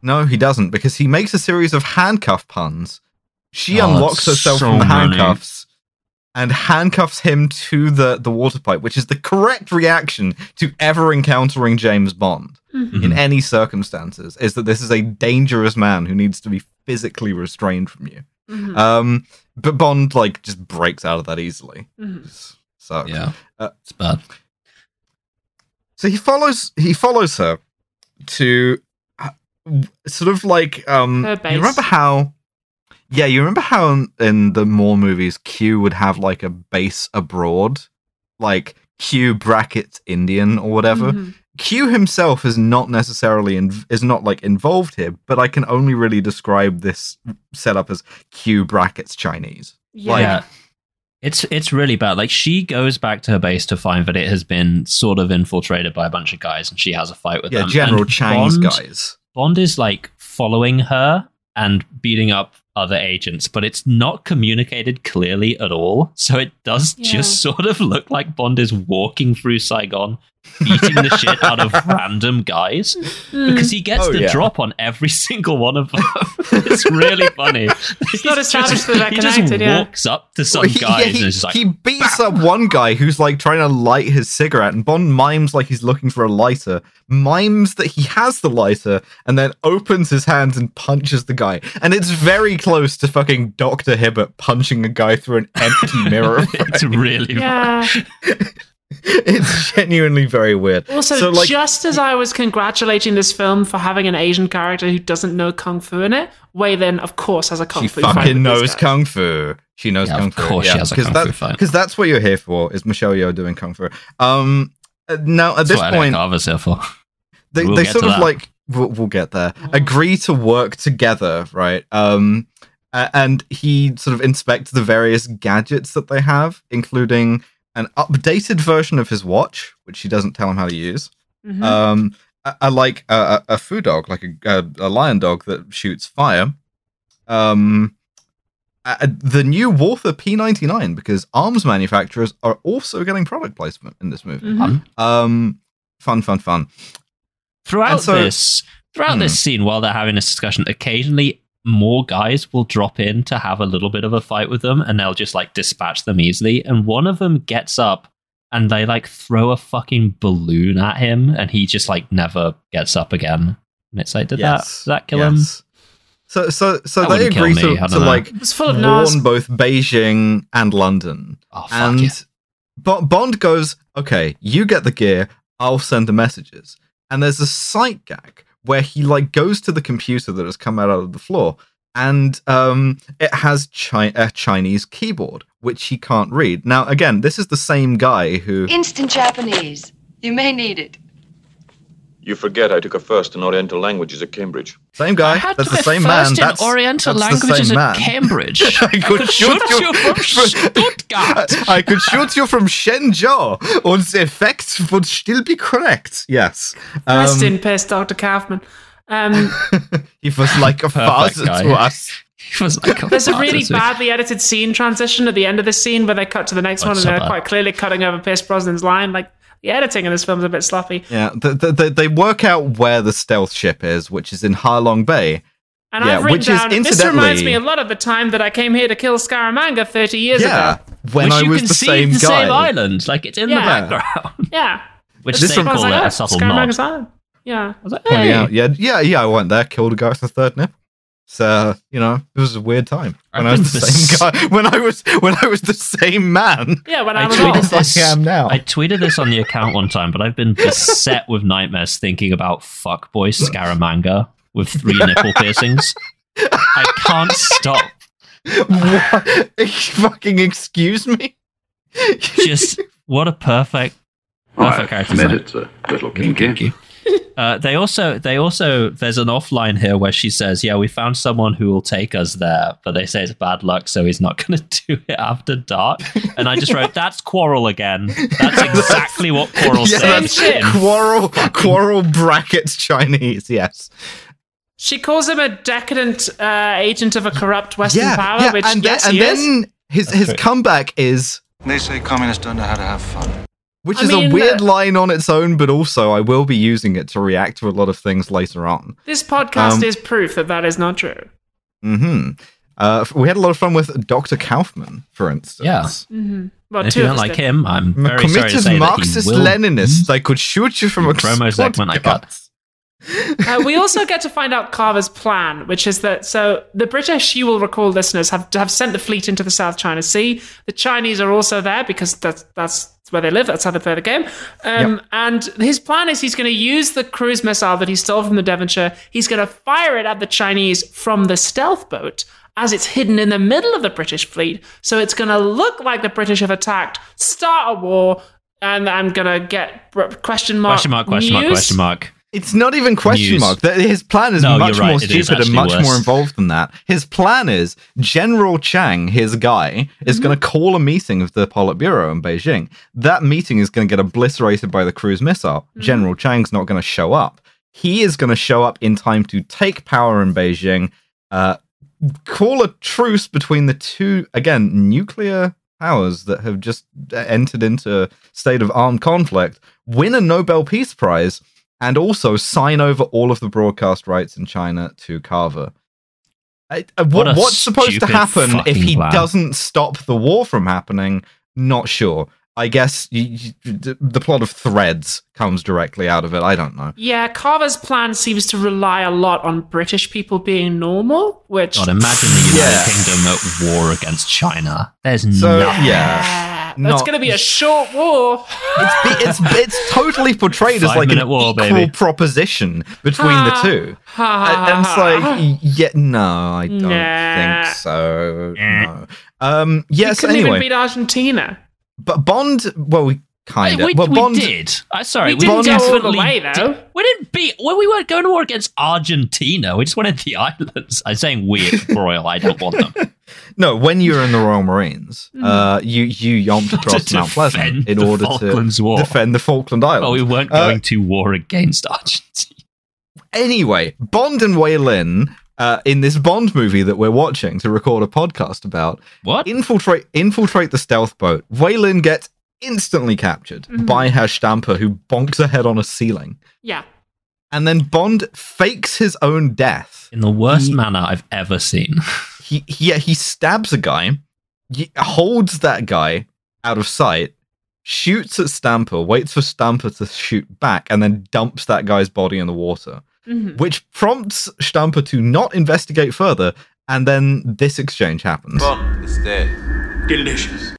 No, he doesn't, because he makes a series of handcuff puns. She oh, unlocks herself so from the handcuffs many. and handcuffs him to the, the water pipe, which is the correct reaction to ever encountering James Bond mm-hmm. in any circumstances, is that this is a dangerous man who needs to be physically restrained from you. Mm-hmm. Um, but Bond like just breaks out of that easily. Mm-hmm. So yeah, uh, it's bad. So he follows. He follows her to uh, sort of like um. Her base. You remember how? Yeah, you remember how in, in the Moore movies, Q would have like a base abroad, like Q brackets Indian or whatever. Mm-hmm. Q himself is not necessarily in, is not like involved here, but I can only really describe this setup as Q brackets Chinese. Yeah, like, it's it's really bad. Like she goes back to her base to find that it has been sort of infiltrated by a bunch of guys, and she has a fight with yeah, them. Yeah, General Chang's guys. Bond is like following her and beating up other agents, but it's not communicated clearly at all. So it does yeah. just sort of look like Bond is walking through Saigon, beating the shit out of random guys because he gets oh, the yeah. drop on every single one of them. It's really funny. It's not established that they're connected. He just yeah. walks up to some well, he, guys yeah, he, and is just like, he beats bam. up one guy who's like trying to light his cigarette, and Bond mimes like he's looking for a lighter, mimes that he has the lighter, and then opens his hands and punches the guy. And it's very close to fucking Doctor Hibbert punching a guy through an empty mirror. It's really yeah. It's genuinely very weird. Also, so, like, just as I was congratulating this film for having an Asian character who doesn't know kung fu in it, Wei Lin, of course, has a kung she fu. She fucking knows kung fu. She knows yeah, kung of fu. Of course, yeah. she has a kung that, fu fight. Because that's what you're here for, is Michelle Yeoh doing kung fu. Um, now, at that's this what point, I was here for. They, we'll they sort of that. like we'll, we'll get there. Oh. Agree to work together, right? Um, and he sort of inspects the various gadgets that they have, including an updated version of his watch, which she doesn't tell him how to use. Mm-hmm. Um, I, I like a, a, a foo dog, like a, a, a lion dog that shoots fire. Um, a, the new Walther P ninety-nine, because arms manufacturers are also getting product placement in this movie. Mm-hmm. Um, fun, fun, fun. Throughout so, this, throughout hmm. this scene, while they're having this discussion, occasionally more guys will drop in to have a little bit of a fight with them, and they'll just like dispatch them easily. And one of them gets up and they like throw a fucking balloon at him, and he just like never gets up again. And it's like, did yes. that, did that kill yes. him? So, so, so that they agree me, to, to like warn nas- both Beijing and London. Oh, fuck and yeah. Bo- Bond goes, okay, you get the gear, I'll send the messages. And there's a sight gag where he like goes to the computer that has come out of the floor, and um, it has chi- a Chinese keyboard, which he can't read. Now, again, this is the same guy who... Instant Japanese. You may need it. You forget I took a first in Oriental languages at Cambridge. Same guy. That's the same man. First in that's, Oriental that's languages at Cambridge. I could shoot you from Stuttgart. I could shoot you from Shenzhen. And the effects would still be correct. Yes. Um, Rest in peace, Doctor Kaufman. Um, he was like a father to us. He was like a There's a really badly edited scene transition at the end of this scene where they cut to the next oh, one, and so they're bad. quite clearly cutting over Pierce Brosnan's line. Like, the editing in this film is a bit sloppy. Yeah, the, the, the, they work out where the stealth ship is, which is in Ha Long Bay. And yeah, I've written which down, is, this reminds me a lot of the time that I came here to kill Scaramanga thirty years yeah, ago. Yeah, when which I you was can the see same guy. the same island, like it's in yeah. the background. Yeah. Which this they call like, oh, it a subtle Scaramanga's nod. Island. Yeah. I was like, hey. Yeah, yeah, yeah, yeah, I went there, killed a guy with the third nip. So, you know, it was a weird time when I, I was the same guy. When I was when I was the same man. Yeah, when I, I was tweeted this, like I am now. I tweeted this on the account one time, but I've been beset with nightmares thinking about fuckboy Scaramanga with three nipple piercings. I can't stop. What? Fucking excuse me. Just what a perfect, perfect character. I've made it a little kinky. Uh, they also, they also, there's an offline here where she says, yeah, we found someone who will take us there, but they say it's bad luck, so he's not going to do it after dark. And I just wrote, that's Quarrel again. That's exactly what Quarrel yeah, says. That's Quarrel, Quarrel brackets Chinese, yes. She calls him a decadent uh, agent of a corrupt Western yeah, power, yeah, which, and yes, then, he and is. then his, his comeback is... They say communists don't know how to have fun. Which I is mean, a weird uh, line on its own, but also I will be using it to react to a lot of things later on. This podcast um, is proof that that is not true. Mm-hmm. Uh, we had a lot of fun with Doctor Kaufman, for instance. Yeah. Mm-hmm. Well, if you don't like him, I'm very committed sorry to say Marxist that he will... Leninists, they could shoot you from a promo segment I got. uh, we also get to find out Carver's plan, which is that so the British, you will recall, listeners, have have sent the fleet into the South China Sea. The Chinese are also there because that's that's where they live. That's how they play the game. Um, yep. And his plan is he's going to use the cruise missile that he stole from the Devonshire. He's going to fire it at the Chinese from the stealth boat as it's hidden in the middle of the British fleet. So it's going to look like the British have attacked, start a war, and I'm going to get question mark question mark question news. mark question mark. It's not even question News. mark. His plan is no, much right. more it stupid and much worse. more involved than that. His plan is General Chang, his guy, is mm-hmm. going to call a meeting of the Politburo in Beijing. That meeting is going to get obliterated by the cruise missile. Mm-hmm. General Chang's not going to show up. He is going to show up in time to take power in Beijing, uh, call a truce between the two, again, nuclear powers that have just entered into a state of armed conflict, win a Nobel Peace Prize, and also sign over all of the broadcast rights in China to Carver. I, I, what, what what's supposed to happen if he plan. doesn't stop the war from happening? Not sure. I guess you, you, the plot of Threads comes directly out of it. I don't know. Yeah, Carver's plan seems to rely a lot on British people being normal, which... God, imagine the United yeah. Kingdom at war against China. There's so, nothing. Yeah. It's going to be a short war. It's it's it's totally portrayed as like an war, equal baby. proposition between ha, the two, ha, and it's like, yeah, no, I don't nah. think so. No. Um, yes, we couldn't anyway, even beat Argentina. But Bond, well, we kind of, we, well, we Bond did. I'm sorry, we didn't go all the way though. Did, we didn't beat when well, we weren't going to war against Argentina. We just wanted the islands. I'm saying we Royal. I don't want them. No, when you were in the Royal Marines, mm. uh, you you yomped across Mount Pleasant in order to war. defend the Falkland Islands. Well, we weren't going uh, to war against Argentina. Anyway, Bond and Wei Lin, uh, in this Bond movie that we're watching to record a podcast about, what? infiltrate infiltrate the stealth boat. Wei Lin gets instantly captured mm-hmm. by Herr Stamper, who bonks her head on a ceiling. Yeah. And then Bond fakes his own death. In the worst he- manner I've ever seen. He, yeah, he stabs a guy, holds that guy out of sight, shoots at Stamper, waits for Stamper to shoot back, and then dumps that guy's body in the water, mm-hmm. which prompts Stamper to not investigate further, and then this exchange happens. Bond is dead. Delicious.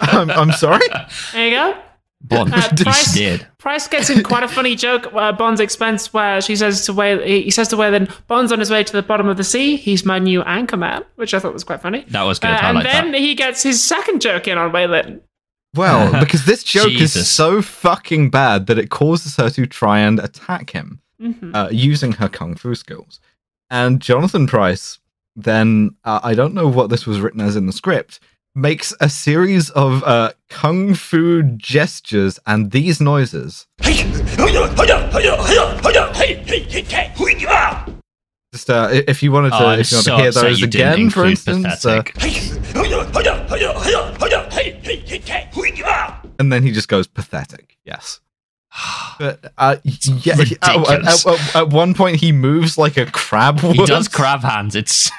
I'm, I'm sorry? There you go. Bond uh, Price, dead. Price gets in quite a funny joke at uh, Bond's expense, where she says to Wei, he says to Wei, then Bond's on his way to the bottom of the sea. He's my new anchor man, which I thought was quite funny. That was good. Uh, and like then that. he gets his second joke in on Wei Lin. Well, because this joke is so fucking bad that it causes her to try and attack him mm-hmm. uh, using her kung fu skills. And Jonathan Pryce, then uh, I don't know what this was written as in the script, makes a series of uh, kung fu gestures and these noises. Just uh, if you wanted to, oh, if you wanted so to hear those again, for instance. Uh, and then he just goes pathetic. Yes. But uh, yeah, at, at, at one point he moves like a crab would. He does crab hands. It's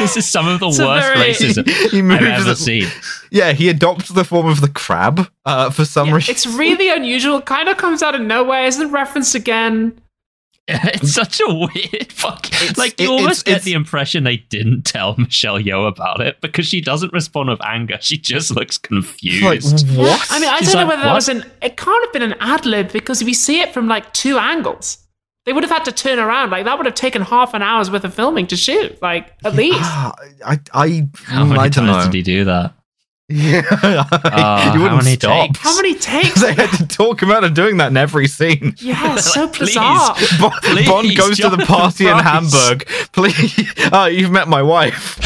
this is some of the it's worst very, racism he moves I've ever at, seen. Yeah, he adopts the form of the crab uh, for some yeah, reason. It's really unusual. Kind of comes out of nowhere. Isn't referenced again. It's such a weird fuck. It's, like you it, almost it's, get it's, the impression they didn't tell Michelle Yeoh about it because she doesn't respond with anger. She just looks confused. Like, what? I mean, I She's don't like, know whether what? that was an. It can't have been an ad lib because we see it from like two angles. They would have had to turn around. Like that would have taken half an hour's worth of filming to shoot. Like at least. Uh, I I how many I don't times know. did he do that? Yeah, like, uh, you wouldn't how stop. Takes? How many takes? They had to talk him out of doing that in every scene. Yeah, it's so like, bizarre. Please, Bond, please, Bond goes Jonathan to the party Price. in Hamburg. Please, oh, you've met my wife.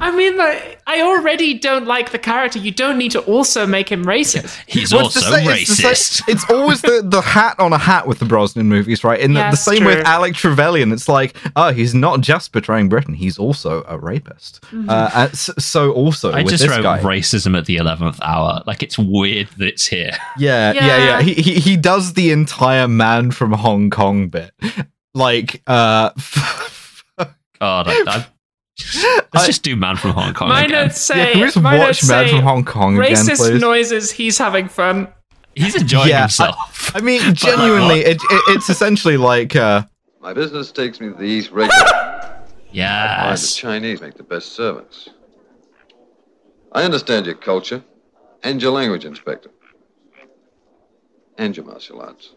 I mean, like, I already don't like the character. You don't need to also make him racist. He's well, also say, racist. It's, say, it's always the, the hat on a hat with the Brosnan movies, right? In the, yes, the same true. with Alec Trevelyan, it's like, oh, he's not just betraying Britain. He's also a rapist. Mm-hmm. Uh, so also I with just this wrote guy. racism at the eleventh hour. Like, it's weird that it's here. Yeah, yeah, yeah. yeah. He, he, he does the entire man from Hong Kong bit. Like, uh... God, I... I Let's I, just do Man from Hong Kong. My again. notes say, yeah, just my watch notes Man say from Hong Kong racist again, noises. He's having fun. He's enjoying yeah, himself. I, I mean, genuinely, like, it, it, it's essentially like uh, my business takes me to the East regularly. Yes, the Chinese make the best servants. I understand your culture and your language, Inspector, and your martial arts,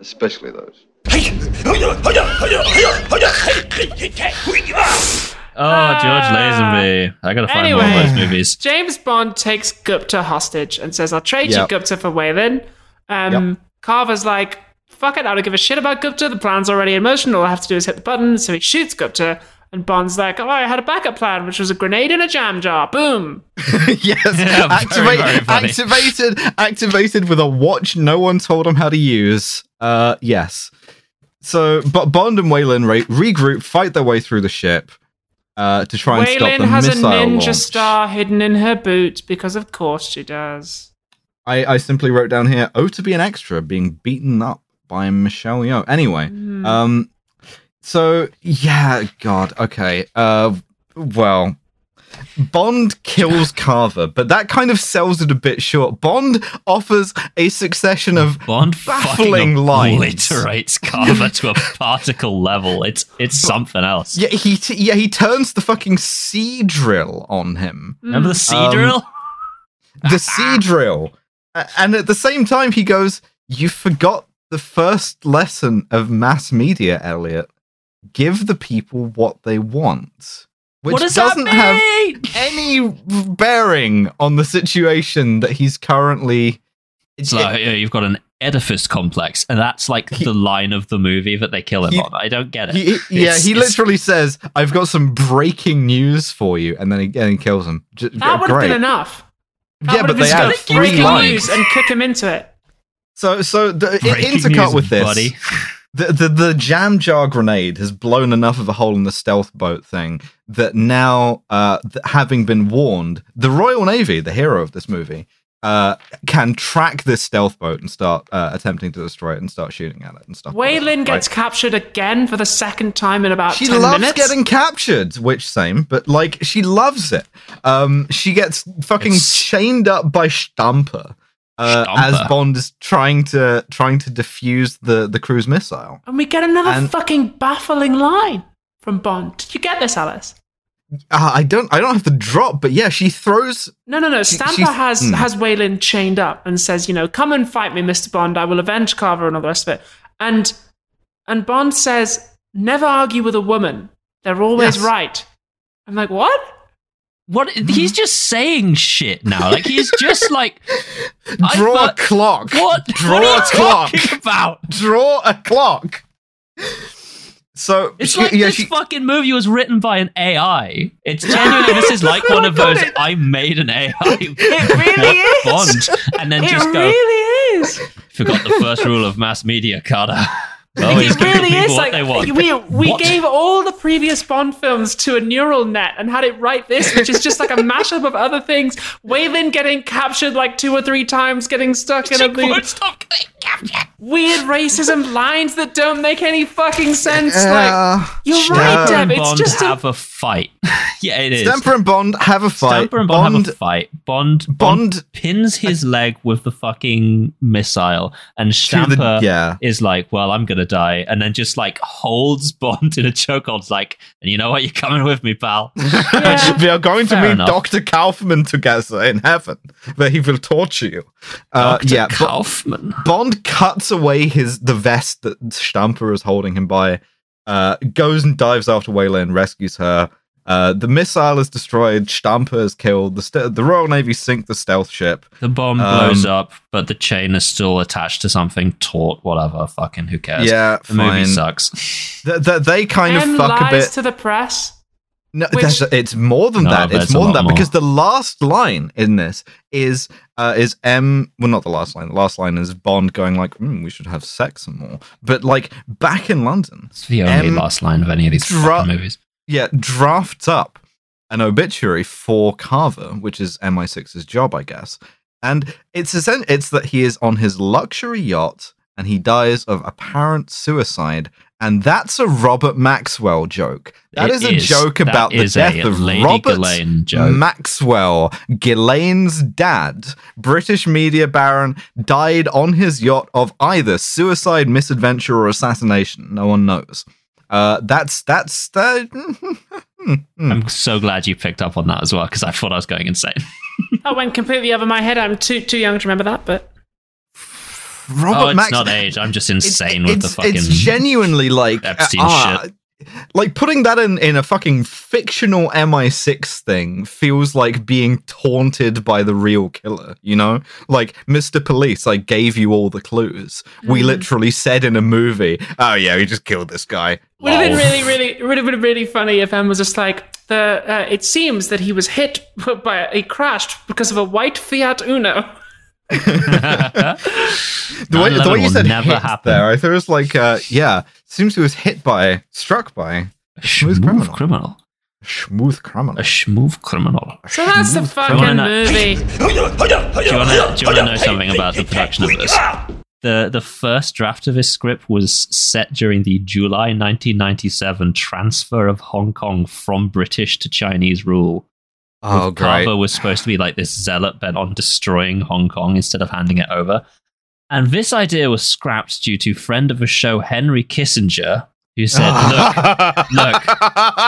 especially those. Oh, George Lazenby. I gotta find anyway, more of those movies. James Bond takes Gupta hostage and says, I'll trade yep. you Gupta for Wei Lin. Um, yep. Carver's like, fuck it, I don't give a shit about Gupta. The plan's already in motion. All I have to do is hit the button. So he shoots Gupta. And Bond's like, oh, I had a backup plan, which was a grenade in a jam jar. Boom. Yes. Yeah, Activate, very, very activated activated with a watch no one told him how to use. Uh, yes. So but Bond and Wei Lin re- regroup, fight their way through the ship uh, to try and Wei stop Lin the missile launch. Wei Lin has a ninja star hidden in her boot, because of course she does. I, I simply wrote down here, oh, to be an extra, being beaten up by Michelle Yeoh. Anyway, mm. um... So, yeah, God, okay. Uh, well, Bond kills Carver, but that kind of sells it a bit short. Bond offers a succession of Bond baffling lines. Bond fucking obliterates Carver to a particle level. It's it's but, something else. Yeah, he t- yeah he turns the fucking sea drill on him. Remember the sea um, drill? The sea drill. And at the same time, he goes, you forgot the first lesson of mass media, Elliot. Give the people what they want, which what does doesn't have any bearing on the situation that he's currently. It's so, like, yeah, you've got an edifice complex, and that's like he, the line of the movie that they kill him he, on. I don't get it. He, he, yeah, he literally says, "I've got some breaking news for you," and then he, and he kills him. Just, that would have been enough. That yeah, but they have three lines and kick him into it. So, so the, intercut with this. Buddy. The, the the jam jar grenade has blown enough of a hole in the stealth boat thing that now, uh, th- having been warned, the Royal Navy, the hero of this movie, uh, can track this stealth boat and start uh, attempting to destroy it and start shooting at it and stuff. Wei Lin like gets right. captured again for the second time in about she ten minutes. She loves getting captured, which same, but like she loves it. Um, she gets fucking it's... chained up by Stamper. Uh, as Bond is trying to trying to defuse the, the cruise missile. And we get another and, fucking baffling line from Bond. Did you get this, Alice? Uh, I don't I don't have the drop, but yeah, she throws... No, no, no. Stamper she, has, mm. has Wei Lin chained up and says, you know, come and fight me, Mister Bond. I will avenge Carver and all the rest of it. And, and Bond says, never argue with a woman. They're always yes. right. I'm like, what? What he's just saying shit now. Like he's just like draw thought, a clock. What? Draw what are you a clock. About? Draw a clock. So it's she, like yeah, this she, fucking movie was written by an A I. It's genuinely this is like one of those it. I made an A I. It really is. And then it just go. It really is. Forgot the first rule of mass media, Carter. Oh, it really is like we we what? gave all the previous Bond films to a neural net and had it write this, which is just like a mashup of other things. Wei Lin getting captured like two or three times, getting stuck in she a loop. Stop getting captured. Weird racism lines that don't make any fucking sense. Uh, like you're Stamper right, Deb. It's Bond just have a, a fight. Yeah, it is. Stamper and Bond have a fight. Stamper and Bond, Bond have a fight. Bond Bond, Bond pins his uh, leg with the fucking missile, and Stamper the, yeah. is like, "Well, I'm gonna." die," and then just like holds Bond in a chokehold's like, and you know what, you're coming with me, pal. Yeah. We are going Fair to meet enough. Doctor Kaufman together in heaven, where he will torture you. Uh, Doctor yeah, Kaufman. Bond, Bond cuts away his the vest that Stamper is holding him by, uh, goes and dives after Wei Lin, rescues her. Uh, the missile is destroyed. Stamper is killed. The, st- the Royal Navy sink the stealth ship. The bomb um, blows up, but the chain is still attached to something taut. Whatever, fucking who cares? Yeah, the fine. movie sucks. The, the, they kind M of fuck lies a bit to the press. No, which... it's more than no, that. It's more than that more. Because the last line in this is uh, is M. Well, not the last line. The last line is Bond going like, mm, "We should have sex some more." But like back in London, it's the only M last line of any of these dra- fucking movies. Yeah, drafts up an obituary for Carver, which is M I six's job, I guess. And it's it's that he is on his luxury yacht and he dies of apparent suicide. And that's a Robert Maxwell joke. That is, is a joke that about the death of Lady Robert Ghislaine joke. Maxwell, Ghislaine's dad, British media baron, died on his yacht of either suicide, misadventure, or assassination. No one knows. Uh, that's that's. Uh, I'm so glad you picked up on that as well because I thought I was going insane. That went completely over my head. I'm too too young to remember that, but Robert oh, it's Max- not age. I'm just insane it's, with it's, the fucking. It's genuinely like Epstein uh, shit. Like putting that in, in a fucking fictional M I six thing feels like being taunted by the real killer, you know? Like, Mister Police, I gave you all the clues. Mm. We literally said in a movie, oh yeah, we just killed this guy. Would have been really, really, would have been really funny if Em was just like, the. Uh, it seems that he was hit by, a, he crashed because of a white Fiat Uno. the, way, the way you said never hit happened. There, I thought it was like, uh, yeah, seems he was hit by, struck by a smooth criminal. criminal. A smooth criminal. A smooth criminal. So that's the fucking movie. Do you want to know something about the production of this? The, the first draft of his script was set during the July nineteen ninety-seven transfer of Hong Kong from British to Chinese rule. Oh, great. Carver was supposed to be like this zealot bent on destroying Hong Kong instead of handing it over. And this idea was scrapped due to friend of the show, Henry Kissinger, who said, look, look,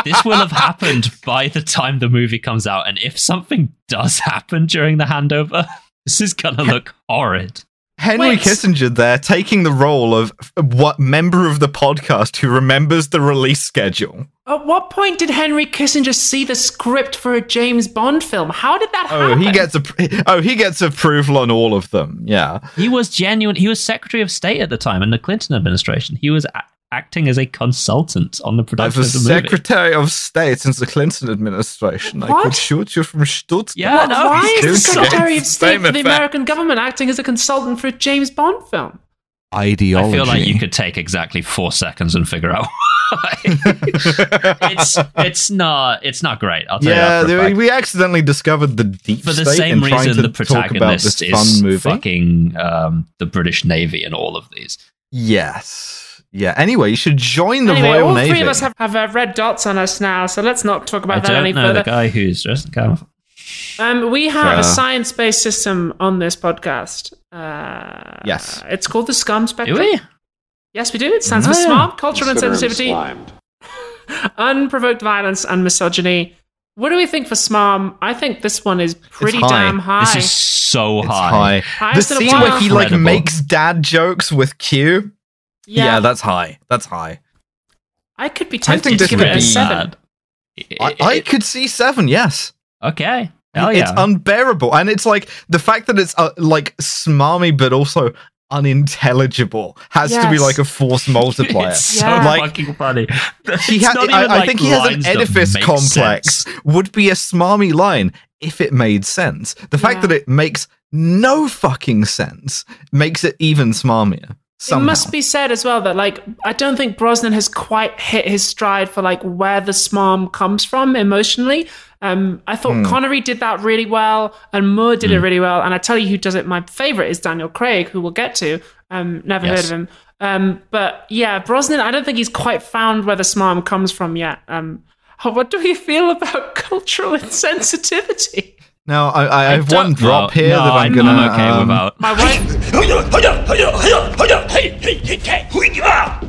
this will have happened by the time the movie comes out. And if something does happen during the handover, this is going to look horrid. Henry Wait. Kissinger there taking the role of what member of the podcast who remembers the release schedule. At what point did Henry Kissinger see the script for a James Bond film? How did that oh, happen? He gets a, oh, he gets approval on all of them, yeah. He was genuine. He was Secretary of State at the time in the Clinton administration. He was a- acting as a consultant on the production of the movie. I was Secretary of State since the Clinton administration. What? I could shoot you from Stuttgart. Yeah, no. Why is the Secretary of State for the American government acting as a consultant for a James Bond film? Ideology. I feel like you could take exactly four seconds and figure out why. it's it's not it's not great. I'll tell yeah, you that for a fact. We accidentally discovered the deep for the state same reason the protagonist is fucking um, the British Navy in all of these. Yes. Yeah. Anyway, you should join the anyway, Royal all Navy. All three of us have, have uh, red dots on us now, so let's not talk about I that any further. I don't know the guy who's dressed kind of. Um, we have uh, a science-based system on this podcast. Uh, yes. It's called the SCUM Spectrum. Do we? Yes, we do. It stands no. for smart, cultural insensitivity, unprovoked violence, and misogyny. What do we think for SMARM? I think this one is pretty high. damn high. This is so high. It's high. The scene where he like Incredible. makes dad jokes with Q. Yeah. yeah, that's high. That's high. I could be tempted to give it a seven. I, I could see seven, yes. Okay. Hell yeah. It's unbearable. And it's like the fact that it's uh, like smarmy, but also unintelligible has yes. to be like a force multiplier. It's so yeah. like, fucking funny. He ha- I, I like think he has an edifice complex. Sense. Would be a smarmy line if it made sense. The fact yeah. that it makes no fucking sense makes it even smarmier. Somehow. It must be said as well that, like, I don't think Brosnan has quite hit his stride for, like, where the smarm comes from emotionally. Um, I thought mm. Connery did that really well, and Moore did mm. it really well. And I tell you who does it, my favourite is Daniel Craig, who we'll get to. Um, never yes. heard of him. Um, but, yeah, Brosnan, I don't think he's quite found where the smarm comes from yet. Um, oh, what do we feel about cultural insensitivity? Now, I, I, I have one drop no, here no, that I'm going to... I'm okay um, without. My wife...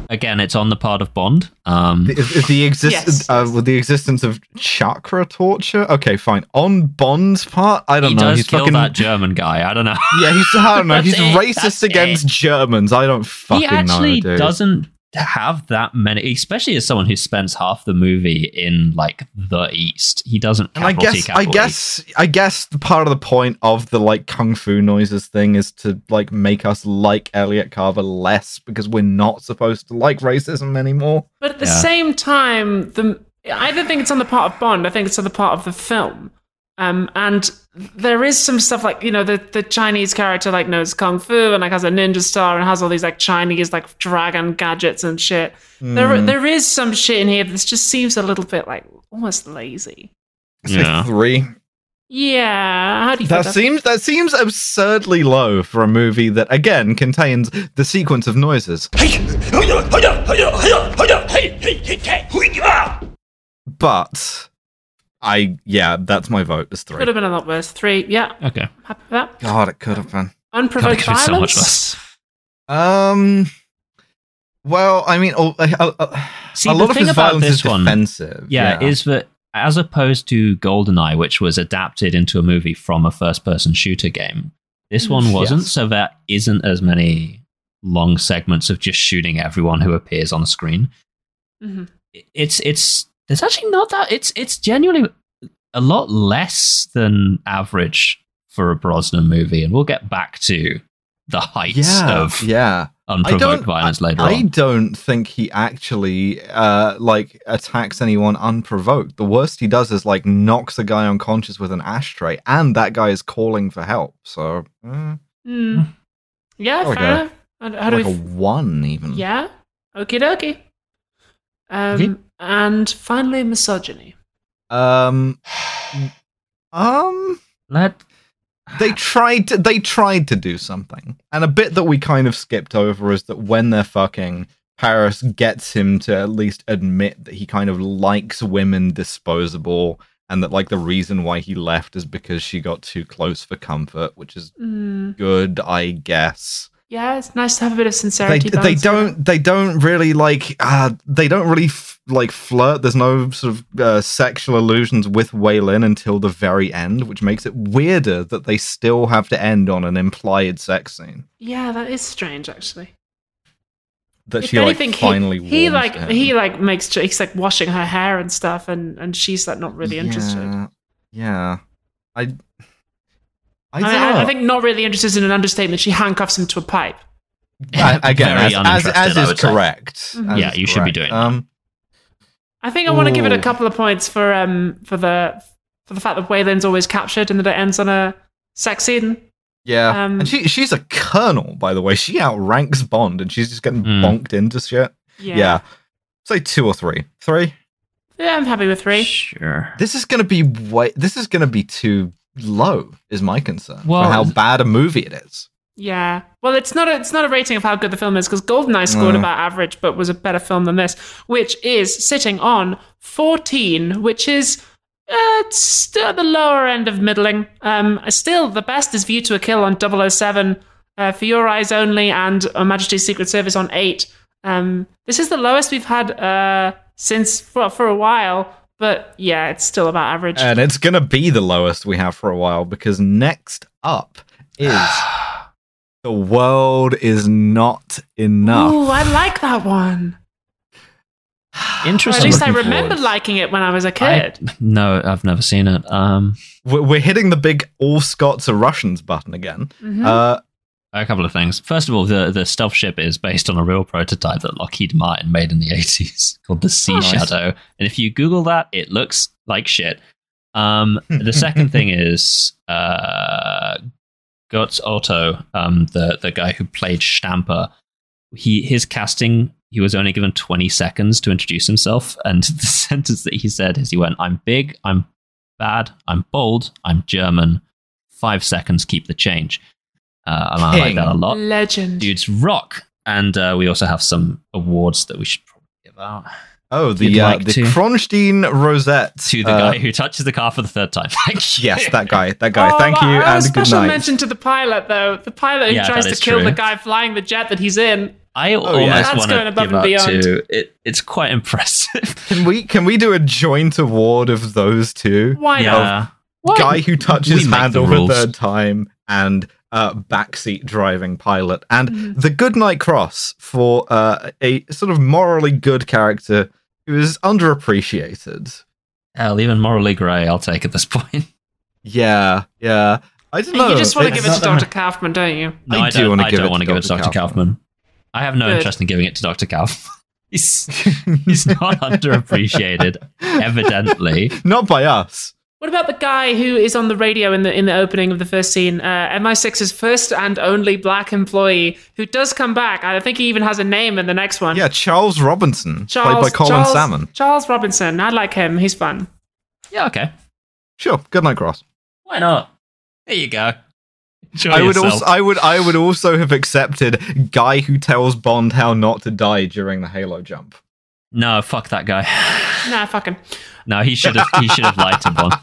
Again, it's on the part of Bond. Um, the, the, exist- yes. uh, well, the existence of chakra torture? Okay, fine. On Bond's part? I don't he know. He does he's kill fucking... that German guy. I don't know. Yeah, he's, I don't know. he's it, racist against it. Germans. I don't fucking know, dude. He actually know, doesn't... have that many, especially as someone who spends half the movie in like the East. He doesn't. And I guess, I guess, I guess the part of the point of the like kung fu noises thing is to like make us like Elliot Carver less because we're not supposed to like racism anymore. But at the yeah. same time, the I don't think it's on the part of Bond. I think it's on the part of the film. Um, and there is some stuff like, you know, the, the Chinese character like knows kung fu and like has a ninja star and has all these like Chinese like dragon gadgets and shit. Mm. There there is some shit in here that just seems a little bit like almost lazy. Yeah. Three. Yeah. How do you that, that seems that seems absurdly low for a movie that again contains the sequence of noises. But I, yeah, that's my vote, is three. Could have been a lot worse. Three, yeah. Okay. Happy with that. God, it could have been. Unprovoked violence? So much less. Um, well, I mean, uh, uh, uh, See, a lot of his violence is one, defensive. Yeah, yeah, is that as opposed to Goldeneye, which was adapted into a movie from a first-person shooter game, this one wasn't, yes. so there isn't as many long segments of just shooting everyone who appears on the screen. Mm-hmm. It's, it's... It's actually not that. It's it's genuinely a lot less than average for a Brosnan movie, and we'll get back to the heights yeah, of yeah. unprovoked violence I, later I on. I don't think he actually uh, like attacks anyone unprovoked. The worst he does is like knocks a guy unconscious with an ashtray, and that guy is calling for help. So uh, mm. yeah, fair enough. How do like we f- a one even? Yeah, okie dokie. Um. Okay. And finally, misogyny. Um, um, Let- they tried to, they tried to do something, and a bit that we kind of skipped over is that when they're fucking, Paris gets him to at least admit that he kind of likes women disposable, and that like the reason why he left is because she got too close for comfort, which is mm. good, I guess. Yeah, it's nice to have a bit of sincerity. They, they don't. They don't really like. Uh, they don't really f- like flirt. There's no sort of uh, sexual allusions with Wei Lin until the very end, which makes it weirder that they still have to end on an implied sex scene. Yeah, that is strange, actually. That if she anything, like finally he, he like him. he like makes he's like washing her hair and stuff, and, and she's like not really yeah, interested. Yeah, I. I, I, I think not really interested in an understatement. She handcuffs him to a pipe. I, again, as, as, as is correct. Mm-hmm. As yeah, is you correct. should be doing um, that. I think I ooh. want to give it a couple of points for um for the for the fact that Wei Lin's always captured and that it ends on a sex scene. Yeah, um, and she she's a colonel, by the way. She outranks Bond, and she's just getting mm. bonked into shit. Yeah. yeah, say two or three, three. Yeah, I'm happy with three. Sure. This is gonna be way. This is gonna be too. Low is my concern well, for how bad a movie it is. Yeah, well, it's not a, it's not a rating of how good the film is because Goldeneye scored mm. about average, but was a better film than this, which is sitting on fourteen, which is uh, still at the lower end of middling. Um, still, the best is View to a Kill on double oh seven, uh, For Your Eyes Only, and Her Majesty's Secret Service on eight. Um, this is the lowest we've had uh, since for, for a while. But yeah, it's still about average. And it's going to be the lowest we have for a while because next up is The World Is Not Enough. Ooh, I like that one. Interesting. Or at least I remember liking it when I was a kid. I, no, I've never seen it. Um, we're, we're hitting the big all Scots are Russians button again. Mm-hmm. Uh, A couple of things. First of all, the, the stealth ship is based on a real prototype that Lockheed Martin made in the eighties called the Sea oh, Shadow. Nice. And if you Google that, it looks like shit. Um, the second thing is uh, Götz Otto, um, the, the guy who played Stamper, he his casting, he was only given twenty seconds to introduce himself. And the sentence that he said is he went, "I'm big, I'm bad, I'm bold, I'm German. Five seconds, keep the change." Uh, and I like that a lot. Legend. Dudes rock. And uh, we also have some awards that we should probably give out. Oh, the uh, like the Kronstein Rosette. To the uh, guy who touches the car for the third time. Thank you. Yes, that guy. That guy. Oh, Thank well, you and good night. Special mention to the pilot, though. The pilot who yeah, tries to kill true. the guy flying the jet that he's in. I oh, almost yeah. want to give up beyond. to it. It's quite impressive. Can we can we do a joint award of those two? Why yeah. not? Guy who touches hand over the third time and... Uh, backseat driving pilot, and mm-hmm. the Goodnight Cross for uh, a sort of morally good character who is underappreciated. Hell, even morally grey, I'll take at this point. Yeah, yeah. I don't know. You just want to give it to Doctor Kaufman, don't you? No, I, I do want to give, give it to Doctor Kaufman. I have no good. interest in giving it to Doctor Kaufman. he's, he's not underappreciated, evidently. Not by us. What about the guy who is on the radio in the in the opening of the first scene? Uh, M I six's first and only black employee who does come back. I think he even has a name in the next one. Yeah, Charles Robinson, Charles, played by Colin Charles, Salmon. Charles Robinson. I like him. He's fun. Yeah, okay. Sure. Good night, Cross. Why not? There you go. Enjoy I would yourself. also I would I would also have accepted guy who tells Bond how not to die during the Halo jump. No, fuck that guy. Nah, fuck him. No, he should have he should have lied to Bond.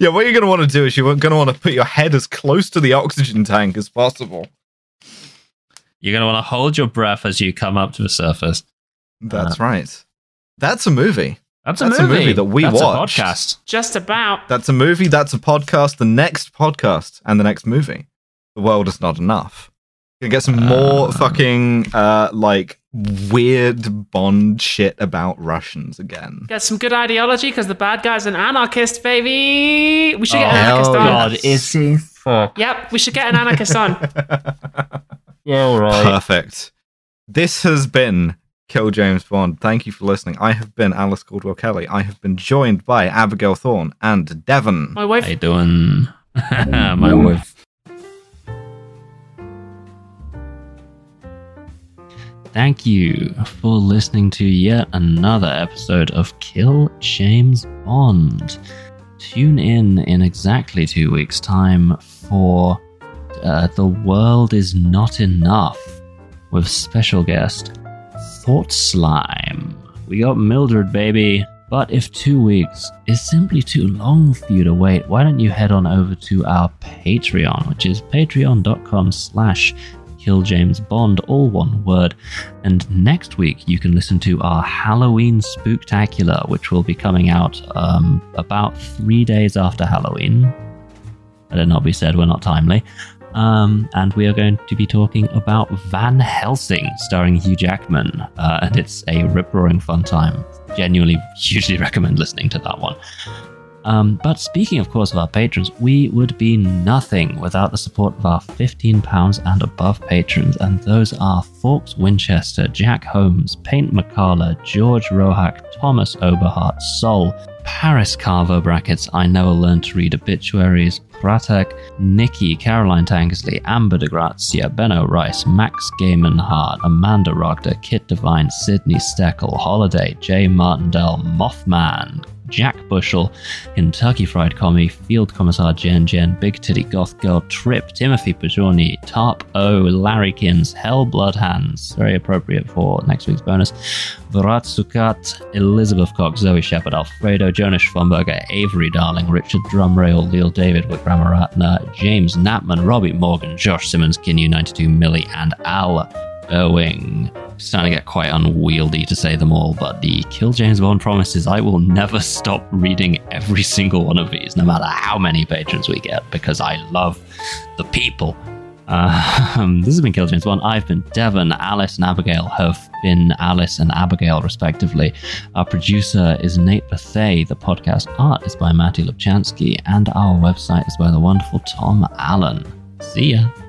Yeah, what you're going to want to do is you're going to want to put your head as close to the oxygen tank as possible. You're going to want to hold your breath as you come up to the surface. That's uh, right. That's a movie. That's a, that's movie. a movie that we that's watched. That's a podcast. Just about. That's a movie, that's a podcast, the next podcast, and the next movie. The World Is Not Enough. You're going to get some more uh, fucking, uh, like... weird Bond shit about Russians again. Got some good ideology because the bad guy's an anarchist, baby. We should get oh, an anarchist on. God, is he? Fuck. Yep, we should get an anarchist on. Yeah, all right. Perfect. This has been Kill James Bond. Thank you for listening. I have been Alice Caldwell-Kelly. I have been joined by Abigail Thorne and Devon. My wife. How you doing? My wife. Thank you for listening to yet another episode of Kill James Bond. Tune in in exactly two weeks' time for uh, The World Is Not Enough with special guest Thought Slime. We got Mildred, baby. But if two weeks is simply too long for you to wait, why don't you head on over to our Patreon, which is patreon.com slash Kill James Bond, all one word. And next week you can listen to our Halloween Spooktacular, which will be coming out um, about three days after Halloween. Let it not be said we're not timely. Um, and we are going to be talking about Van Helsing, starring Hugh Jackman, uh, and it's a rip-roaring fun time. Genuinely, hugely recommend listening to that one. Um, but speaking, of course, of our patrons, we would be nothing without the support of our fifteen pounds and above patrons, and those are Fawkes Winchester, Jack Holmes, Paint McCalla, George Rohack, Thomas Oberhart, Sol, Paris Carver brackets, I Never Learned to Read Obituaries, Pratek, Nikki, Caroline Tankersley, Amber de Grazia, Benno Rice, Max Gaiman Hart, Amanda Rogder, Kit Devine, Sydney Steckel, Holiday, Jay Martindale, Mothman, Jack Bushell, Kentucky Fried Commie, Field Commissar Jen Jen, Big Titty Goth Girl, Trip, Timothy Pajorni, Tarp O, Larrykins, Hell Blood Hands, very appropriate for next week's bonus, Virat Sukat, Elizabeth Cox, Zoe Shepherd, Alfredo, Jonas Schwamberger, Avery Darling, Richard Drumrail, Leal David Wickramarana, James Knappman, Robbie Morgan, Josh Simmons, Kinyu ninety-two, Millie, and Al Irwing. It's starting to get quite unwieldy to say them all, but the Kill James Bond promise is I will never stop reading every single one of these, no matter how many patrons we get, because I love the people. Uh, um, this has been Kill James Bond. I've been Devon. Alice and Abigail have been Alice and Abigail, respectively. Our producer is Nate Bethay. The podcast art is by Matty Lubchansky, and our website is by the wonderful Tom Allen. See ya.